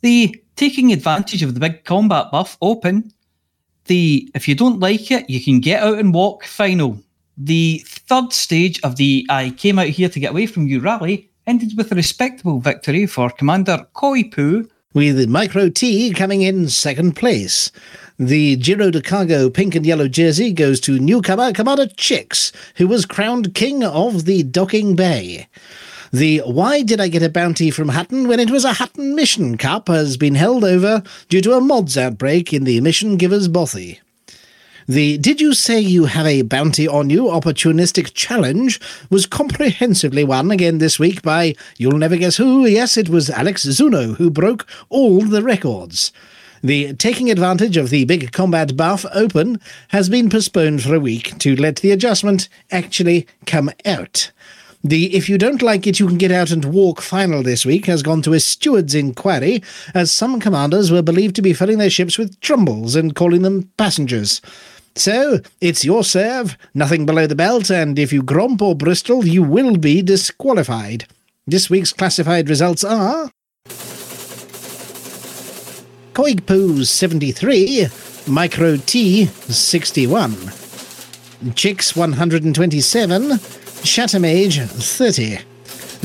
the Taking Advantage of the Big Combat Buff Open, the If You Don't Like It, You Can Get Out and Walk final. The third stage of the I Came Out Here to Get Away From You rally ended with a respectable victory for Commander Koipu, with Micro T coming in second place. The Giro de Cargo pink and yellow jersey goes to newcomer Commander Chicks, who was crowned King of the Docking Bay. The Why Did I Get a Bounty from Hutton when it was a Hutton Mission Cup has been held over due to a mods outbreak in the Mission Givers Bothy. The Did You Say You Have a Bounty on You opportunistic challenge was comprehensively won again this week by, you'll never guess who, yes, it was Alex Zuno who broke all the records. The Taking Advantage of the Big Combat Buff Open has been postponed for a week to let the adjustment actually come out. The If You Don't Like It, You Can Get Out and Walk final this week has gone to a steward's inquiry, as some commanders were believed to be filling their ships with trumbles and calling them passengers. So, it's your serve, nothing below the belt, and if you gromp or bristle, you will be disqualified. This week's classified results are Koigpu 73, Micro T 61, Chicks 127, Shattermage 30,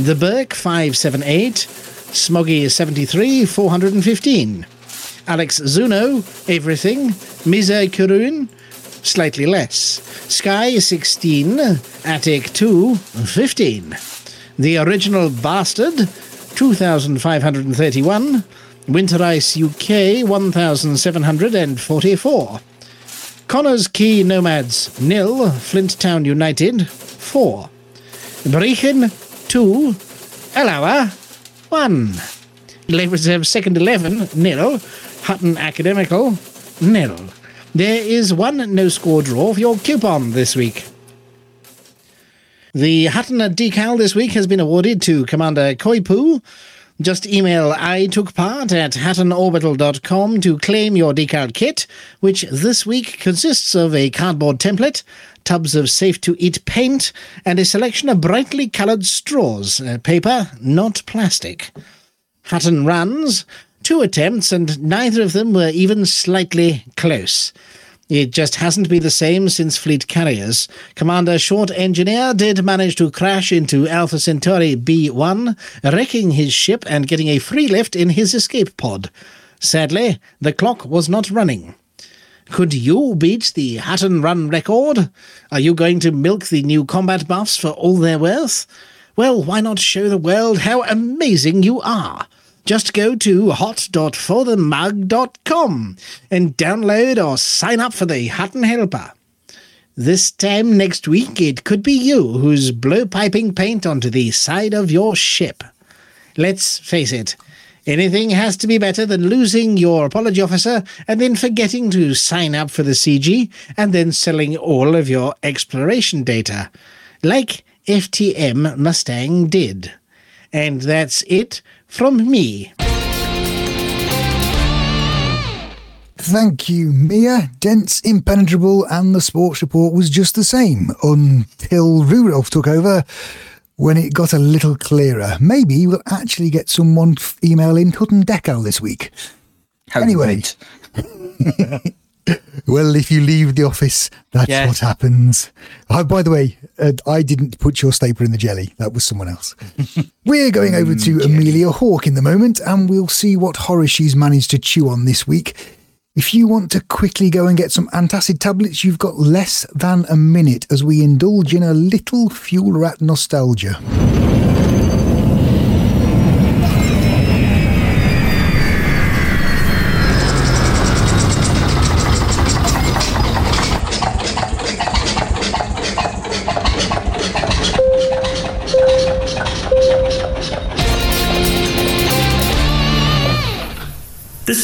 The Burke 578, Smoggy 73, 415, Alex Zuno, everything, Mize Kurun, slightly less, Sky 16, Attic 2, 15, The Original Bastard 2,531, Winter Ice UK 1,744, Connors Key Nomads nil, Flint Town United 4, Brechen 2, Ellowa 1, Reserve 2nd 11 nil, Hutton Academical nil. There is one no-score draw for your coupon this week. The Hutton decal this week has been awarded to Commander Koipu. Just email I took part at huttonorbital.com to claim your decal kit, which this week consists of a cardboard template, tubs of safe-to-eat paint, and a selection of brightly coloured straws, paper, not plastic. Hutton runs 2 attempts, and neither of them were even slightly close. It just hasn't been the same since Fleet Carriers. Commander Short Engineer did manage to crash into Alpha Centauri B1, wrecking his ship and getting a free lift in his escape pod. Sadly, the clock was not running. Could you beat the Hutton Run record? Are you going to milk the new combat buffs for all they're worth? Well, why not show the world how amazing you are? Just go to hot.forthemug.com and download or sign up for the Hutton Helper. This time next week, it could be you who's blowpiping paint onto the side of your ship. Let's face it, anything has to be better than losing your apology officer and then forgetting to sign up for the CG and then selling all of your exploration data, like FTM Mustang did. And that's it from me. Thank you, Mia. Dense, impenetrable, and the sports report was just the same until Rudolph took over, when it got a little clearer. Maybe we'll actually get someone email in Hutton Decal this week. Anyway, Well, if you leave the office, that's what happens. Oh, by the way, I didn't put your stapler in the jelly. That was someone else. We're going over to Amelia Hawke in the moment, and we'll see what horror she's managed to chew on this week. If you want to quickly go and get some antacid tablets, you've got less than a minute as we indulge in a little fuel rat nostalgia. This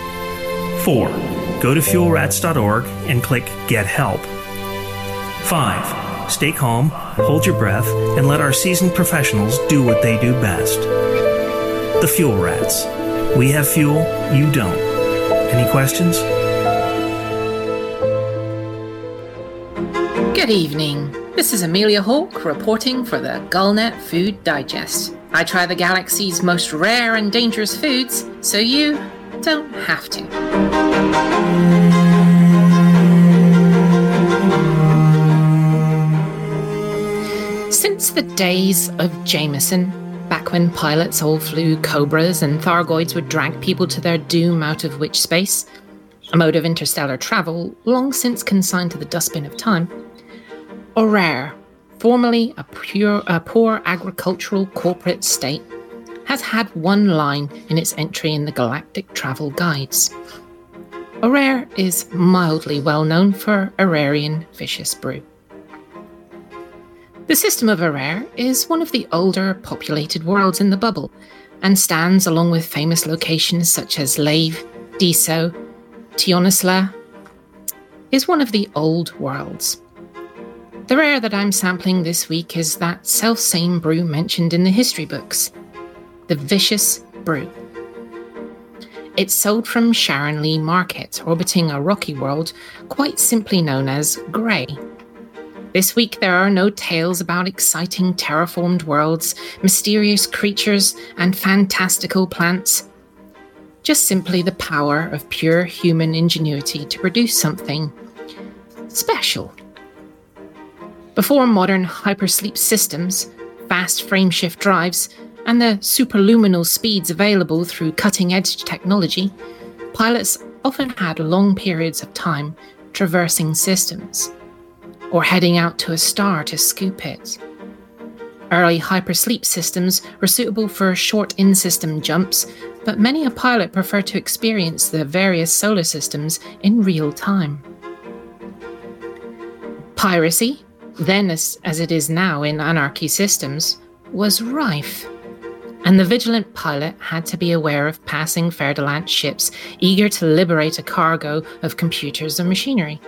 4. Go to fuelrats.org and click Get Help. 5. Stay calm, hold your breath, and let our seasoned professionals do what they do best. The Fuel Rats. We have fuel, you don't. Any questions? Good evening. This is Amelia Hawke reporting for the Gulnet Food Digest. I try the galaxy's most rare and dangerous foods, so you don't have to. Since the days of Jameson, back when pilots all flew Cobras and Thargoids would drag people to their doom out of which space, a mode of interstellar travel long since consigned to the dustbin of time, Aurer, formerly a poor agricultural corporate state, has had one line in its entry in the Galactic Travel Guides. Aurer is mildly well known for Aurerian Vicious Brew. The system of Aurer is one of the older populated worlds in the bubble and stands along with famous locations such as Lave, Diso, Tionisla, is one of the old worlds. The rare that I'm sampling this week is that self-same brew mentioned in the history books, the Vicious Brew. It's sold from Sharon Lee Market, orbiting a rocky world quite simply known as Grey. This week there are no tales about exciting terraformed worlds, mysterious creatures, and fantastical plants. Just simply the power of pure human ingenuity to produce something special. Before modern hypersleep systems, fast frameshift drives, and the superluminal speeds available through cutting-edge technology, pilots often had long periods of time traversing systems, or heading out to a star to scoop it. Early hypersleep systems were suitable for short in-system jumps, but many a pilot preferred to experience the various solar systems in real time. Piracy, then as it is now in anarchy systems, was rife. And the vigilant pilot had to be aware of passing Ferdinand ships eager to liberate a cargo of computers and machinery,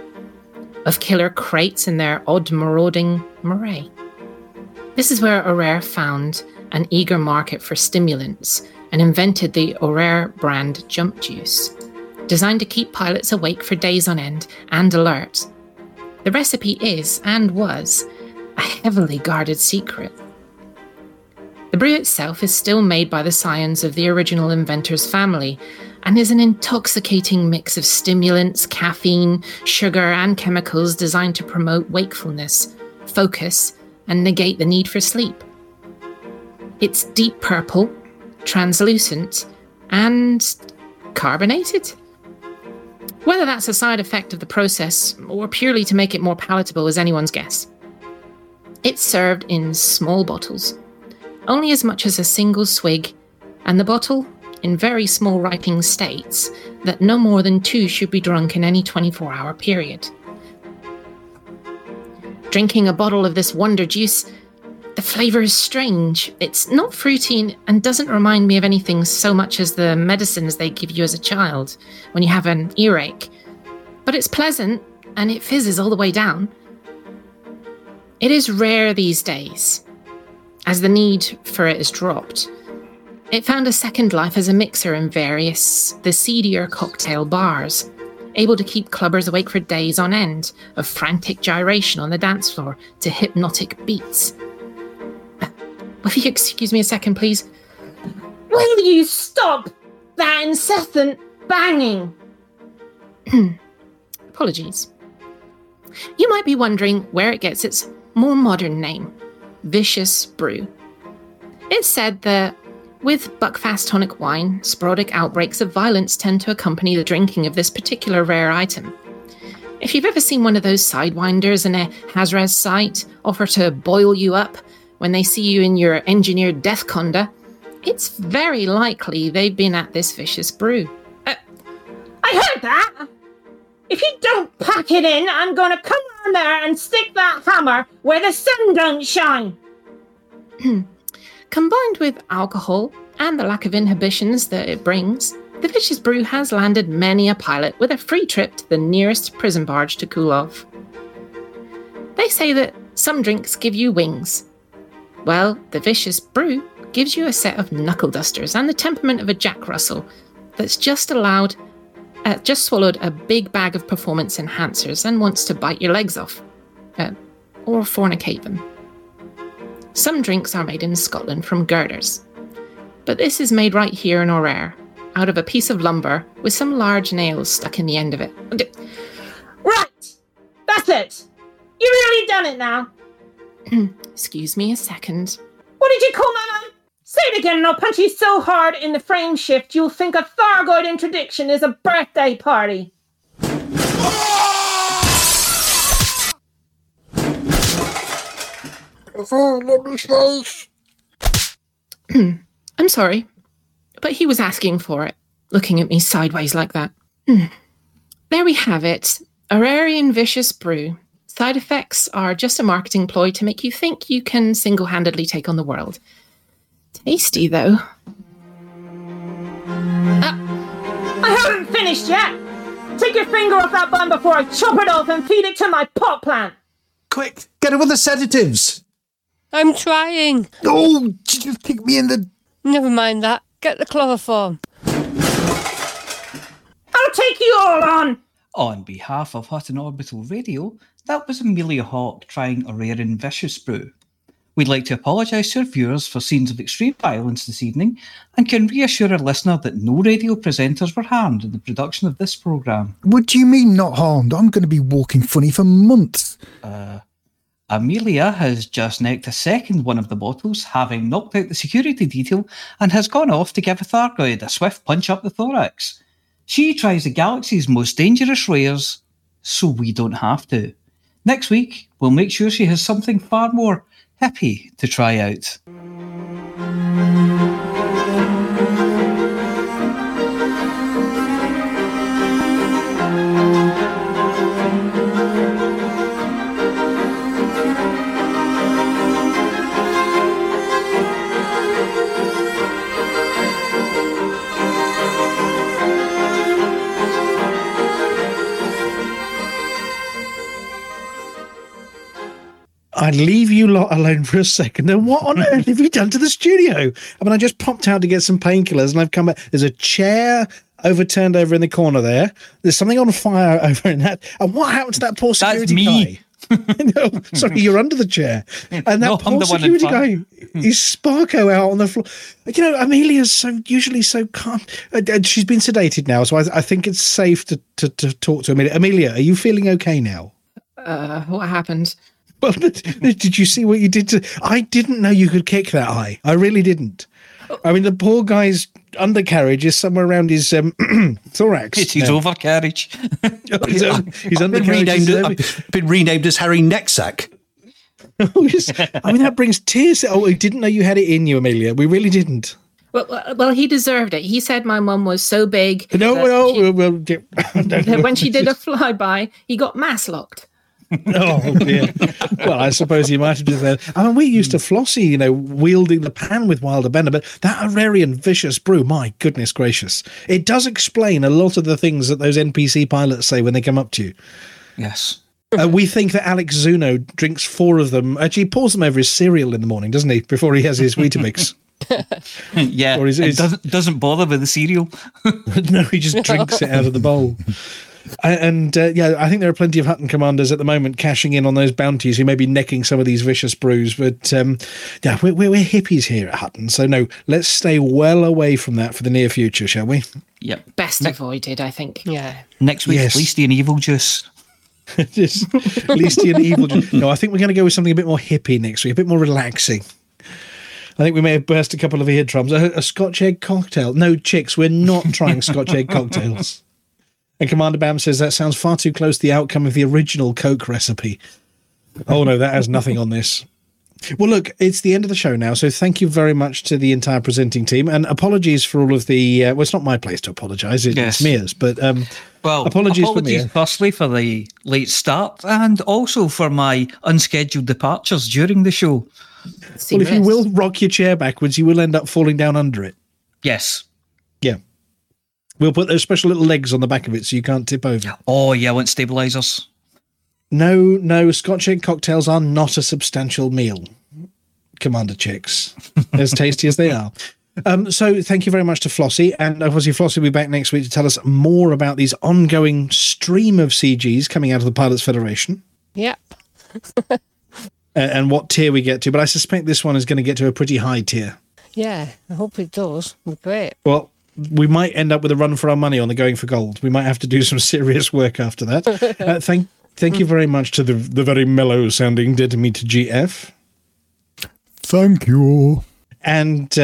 of killer crates in their odd marauding moray. This is where Aurer found an eager market for stimulants and invented the Aurer brand jump juice, designed to keep pilots awake for days on end and alert. The recipe is, and was, a heavily guarded secret. The brew itself is still made by the scions of the original inventor's family and is an intoxicating mix of stimulants, caffeine, sugar, and chemicals designed to promote wakefulness, focus, and negate the need for sleep. It's deep purple, translucent, and carbonated. Whether that's a side effect of the process or purely to make it more palatable is anyone's guess. It's served in small bottles, only as much as a single swig, and the bottle in very small ripening states that no more than 2 should be drunk in any 24-hour period. Drinking a bottle of this wonder juice, the flavour is strange. It's not fruity and doesn't remind me of anything so much as the medicines they give you as a child when you have an earache. but it's pleasant and it fizzes all the way down. It is rare these days, as the need for it has dropped. It found a second life as a mixer in the seedier cocktail bars, able to keep clubbers awake for days on end of frantic gyration on the dance floor to hypnotic beats. Will you excuse me a second, please? Will you stop that incessant banging? Apologies. You might be wondering where it gets its more modern name, Vicious Brew. It's said that with Buckfast tonic wine, sporadic outbreaks of violence tend to accompany the drinking of this particular rare item. If you've ever seen one of those sidewinders in a Hazres site offer to boil you up when they see you in your engineered death conda, it's very likely they've been at this Vicious Brew. I heard that! If you don't pack it in, I'm gonna come on there and stick that hammer where the sun don't shine. Combined with alcohol and the lack of inhibitions that it brings, the Vicious Brew has landed many a pilot with a free trip to the nearest prison barge to cool off. They say that some drinks give you wings. Well, the Vicious Brew gives you a set of knuckle dusters and the temperament of a Jack Russell that's just swallowed a big bag of performance enhancers and wants to bite your legs off. Or fornicate them. Some drinks are made in Scotland from girders. But this is made right here in Orair, out of a piece of lumber with some large nails stuck in the end of it. Right! That's it! You really done it now! Excuse me a second. What did you call that? Say it again and I'll punch you so hard in the frame shift you'll think a Thargoid interdiction is a birthday party. I'm sorry, but he was asking for it, looking at me sideways like that. There we have it. Aurarian Vicious Brew. Side effects are just a marketing ploy to make you think you can single-handedly take on the world. Tasty, though. I haven't finished yet! Take your finger off that bun before I chop it off and feed it to my pot plant! Quick, get over the sedatives! I'm trying. Oh, did you kick me in the... Never mind that. Get the chloroform. I'll take you all on! On behalf of Hutton Orbital Radio, that was Amelia Hawke trying Aurarian Vicious Brew. We'd like to apologise to our viewers for scenes of extreme violence this evening and can reassure our listener that no radio presenters were harmed in the production of this programme. What do you mean not harmed? I'm going to be walking funny for months. Amelia has just necked a second one of the bottles, having knocked out the security detail, and has gone off to give a Thargoid a swift punch up the thorax. She tries the galaxy's most dangerous rares, so we don't have to. Next week, we'll make sure she has something far more happy to try out. I'd leave you lot alone for a second. And what on earth have you done to the studio? I mean, I just popped out to get some painkillers and I've come back. There's a chair overturned over in the corner there. There's something on fire over in that. And what happened to that poor security guy? No, sorry, you're under the chair. And that poor security guy is Sparko out on the floor. You know, Amelia's usually so calm. She's been sedated now, so I think it's safe to talk to Amelia. Amelia, are you feeling okay now? What happened? Well, did you see what you did to... I didn't know you could kick that high. I really didn't. I mean, the poor guy's undercarriage is somewhere around his thorax. It's his overcarriage. His undercarriage. I've been renamed as Harry Necksack. I mean, that brings tears. Oh, we didn't know you had it in you, Amelia. We really didn't. Well, he deserved it. He said my mum was so big... No, when she did a flyby, he got mass locked. Oh dear. Well, I suppose he might have just said, I mean, we used to Flossie, you know, wielding the pan with Wilder Bender, but that Ararian vicious brew, my goodness gracious. It does explain a lot of the things that those NPC pilots say when they come up to you. Yes. We think that Alex Zuno drinks 4 of them. Actually, he pours them over his cereal in the morning, doesn't he? Before he has his Weetabix. Yeah, or his... doesn't bother with the cereal. No, he just drinks it out of the bowl. And yeah, I think there are plenty of Hutton commanders at the moment cashing in on those bounties who may be necking some of these vicious brews. But yeah, we're hippies here at Hutton, so no, let's stay well away from that for the near future, shall we? Yep, best avoided, I think. Yeah. Next week, yes. Leasty and Evil Juice. Just Leasty and Evil Juice. No, I think we're going to go with something a bit more hippie next week, a bit more relaxing. I think we may have burst a couple of eardrums. A Scotch egg cocktail. No, chicks, we're not trying Scotch egg cocktails. And Commander Bam says that sounds far too close to the outcome of the original Coke recipe. Oh, no, that has nothing on this. Well, look, it's the end of the show now, so thank you very much to the entire presenting team. And apologies for all of the... well, it's not my place to apologise, it's Mia's, but well, apologies for Mia. Firstly for the late start and also for my unscheduled departures during the show. Well, if you will rock your chair backwards, you will end up falling down under it. Yes. Yeah. We'll put those special little legs on the back of it so you can't tip over. Oh, yeah, I want stabilisers. No, Scotch egg cocktails are not a substantial meal, Commander Chicks, as tasty as they are. So thank you very much to Flossie. And obviously Flossie will be back next week to tell us more about these ongoing stream of CGs coming out of the Pilots Federation. Yep. And what tier we get to, but I suspect this one is going to get to a pretty high tier. Yeah, I hope it does. Great. Well, we might end up with a run for our money on the Going for Gold. We might have to do some serious work after that. Thank you very much to the very mellow-sounding Dead Meat GF. Thank you. And,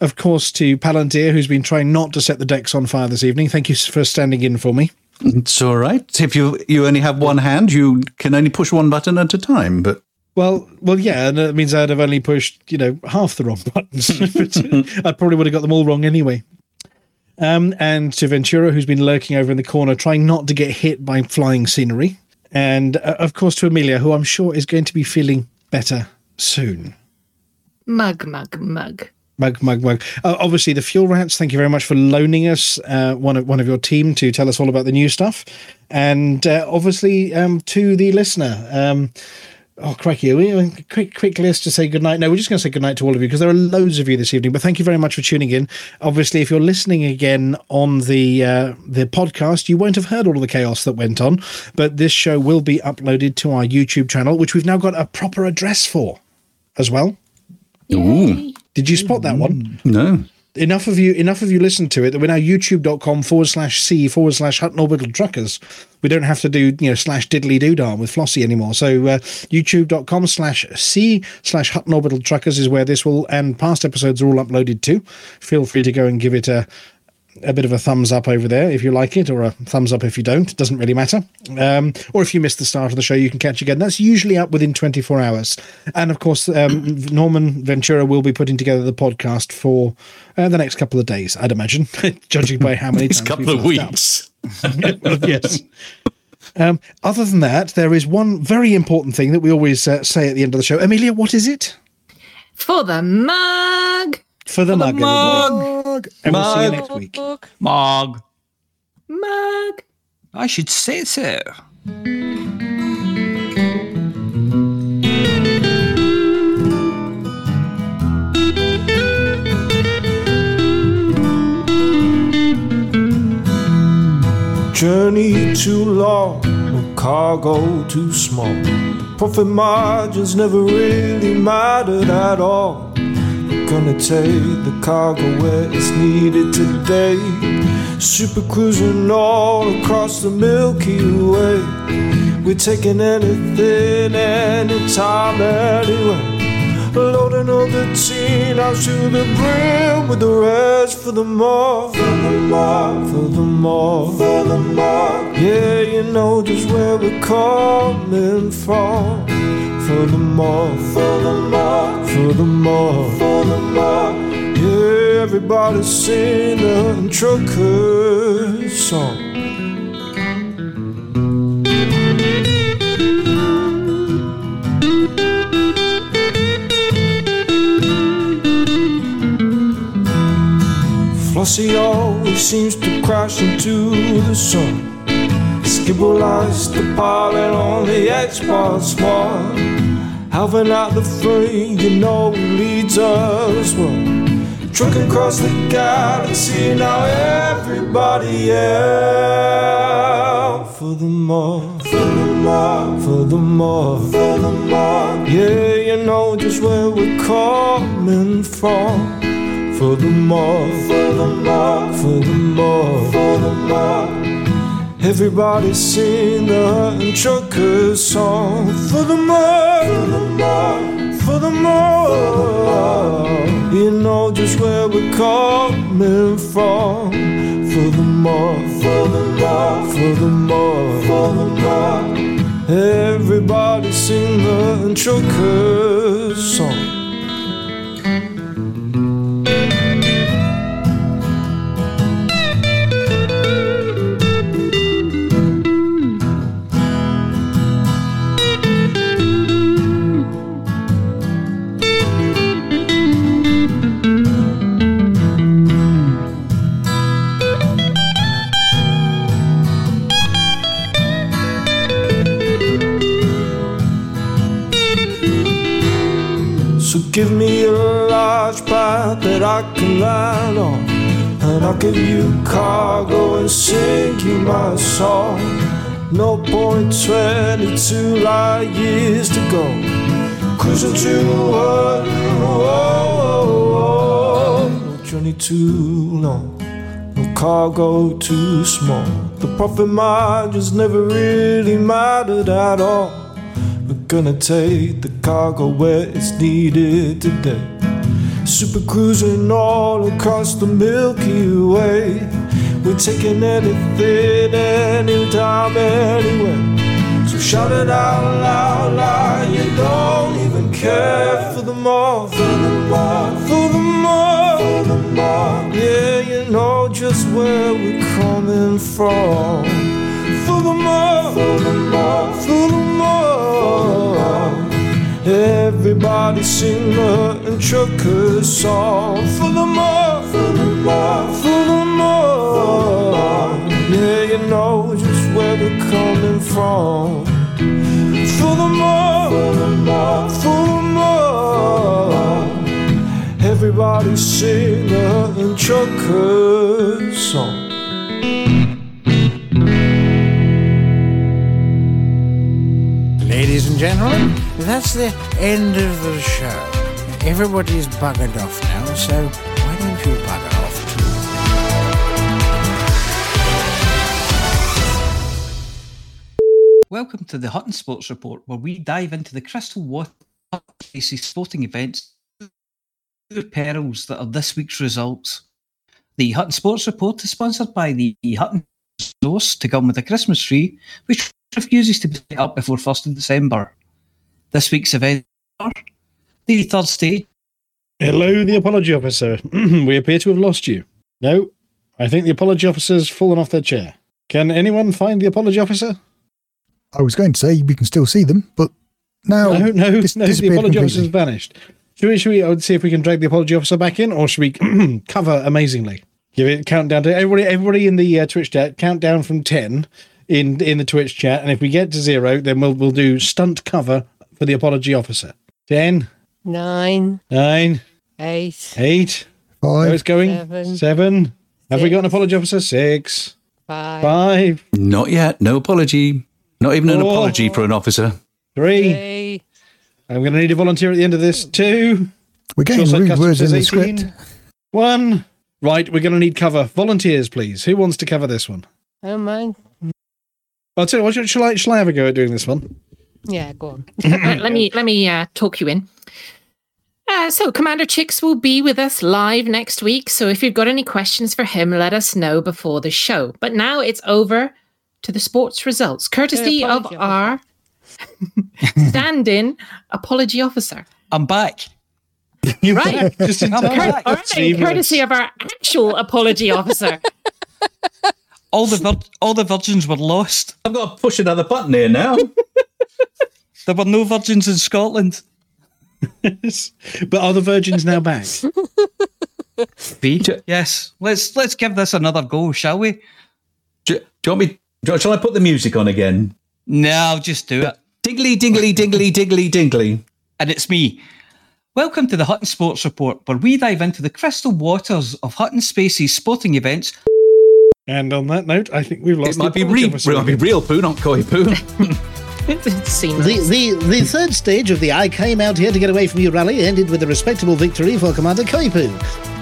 of course, to Palantir, who's been trying not to set the decks on fire this evening. Thank you for standing in for me. It's all right. If you only have one hand, you can only push one button at a time, but... Well, yeah, and that means I'd have only pushed, you know, half the wrong buttons. I probably would have got them all wrong anyway. And to Ventura, who's been lurking over in the corner, trying not to get hit by flying scenery. And, of course, to Amelia, who I'm sure is going to be feeling better soon. Mug. Obviously, the Fuel Rats, thank you very much for loaning us one of your team to tell us all about the new stuff. And, obviously, to the listener... oh, crikey. Quick list to say goodnight. No, we're just going to say goodnight to all of you because there are loads of you this evening, but thank you very much for tuning in. Obviously, if you're listening again on the podcast, you won't have heard all of the chaos that went on, but this show will be uploaded to our YouTube channel, which we've now got a proper address for as well. Ooh. Did you spot that one? No. Enough of you listened to it that we're now youtube.com/C/Hutton Orbital Truckers. We don't have to do, you know, /diddly doodah with Flossie anymore. So youtube.com/C/Hutton Orbital Truckers is where this will, and past episodes are all uploaded to. Feel free to go and give it a bit of a thumbs up over there if you like it, or a thumbs up if you don't. It doesn't really matter. Or if you missed the start of the show, you can catch again. That's usually up within 24 hours. And, of course, Norman Ventura will be putting together the podcast for the next couple of days, I'd imagine, judging by how many times a couple of weeks. Yes. Other than that, there is one very important thing that we always say at the end of the show. Amelia, what is it? For the mug! For the mug. And we'll see you next week. Mug. I should say so. Journey too long, cargo too small. Profit margins never really mattered at all. Gonna take the cargo where it's needed today. Super cruising all across the Milky Way. We're taking anything, anytime, anyway. Loading all the teen house to the brim with the rest for the more, for the more, for the more, for the more. Yeah, you know just where we're coming from. For the more, for the more, for the more, for the more. Yeah, everybody sing the trucker song. Mercy always seems to crash into the sun. Skibbolized the pollen on the edge once more. Having out the free, you know, leads us one. Trucking across the galaxy, now everybody out for the more, for the more, for the more, for the more. Yeah, you know just where we're coming from. For the more, for the more, for the more, for the more. Everybody sing the hurting trucker song. For the more, for the more, for the more. You know just where we're coming from. For the more, for the more, for the more, for the more. Everybody sing the hurting trucker song. Give me a large pipe that I can land on, and I'll give you cargo and sing you my song. No point 22 light years to go, cruising to a world, oh, oh, oh. No journey too long, no cargo too small. The profit margins never really mattered at all. Gonna take the cargo where it's needed today. Super cruising all across the Milky Way. We're taking anything, any time, anyway. So shout it out loud, loud. You don't even care for the more, for the more, for the more, for the more. Yeah, you know just where we're coming from. For the more, for the more, for the more. Everybody sing the and trucker song. For the more, for the more, for the more. Yeah, you know just where we're coming from. For the more, for the more, for the more. Everybody sing the and trucker song. Ladies and gentlemen, that's the end of the show. Everybody's buggered off now, so why don't you bugger off too? Welcome to the Hutton Sports Report, where we dive into the Crystal Water Races sporting events, the perils that are this week's results. The Hutton Sports Report is sponsored by the Hutton Source to come with a Christmas tree, which refuses to be set up before 1st of December. This week's event, the third stage. Hello, the apology officer. We appear to have lost you. No, I think the apology officer's fallen off their chair. Can anyone find the apology officer? I was going to say we can still see them, but now... No, the apology officer's vanished. Should we see if we can drag the apology officer back in, or should we cover amazingly? Give it a countdown to everybody in the Twitch chat, countdown from 10 in the Twitch chat, and if we get to 0, then we'll do stunt cover for the apology officer. 10. 9. 8. 5. How it's going? 7. Have we got an apology officer? 6. 5. Not yet. No apology. Not even 4, an apology for an officer. 3. I'm going to need a volunteer at the end of this. 2. We're getting rude words in the script. 1. Right, we're going to need cover. Volunteers, please. Who wants to cover this one? I don't mind. I'll tell you what, shall I have a go at doing this one? Yeah, go on. Right, let me talk you in. So Commander Chicks will be with us live next week. So if you've got any questions for him, let us know before the show. But now it's over to the sports results, courtesy of our stand-in apology officer. I'm back. You're right. Just in time. Courtesy of our actual apology officer. All the virgins were lost. I've got to push another button here now. There were no virgins in Scotland. But are the virgins now back? Feed? Yes. Let's give this another go, shall we? Do you want me? Shall I put the music on again? No, I'll just do it. Dingley, dingley, dingley, dingley, dingley. And it's me. Welcome to the Hutton Sports Report, where we dive into the crystal waters of Hutton Space's sporting events. And on that note, I think we've lost. It might be real poo, not koi poo. The third stage of the I came out here to get away from you rally ended with a respectable victory for Commander Koi Poo.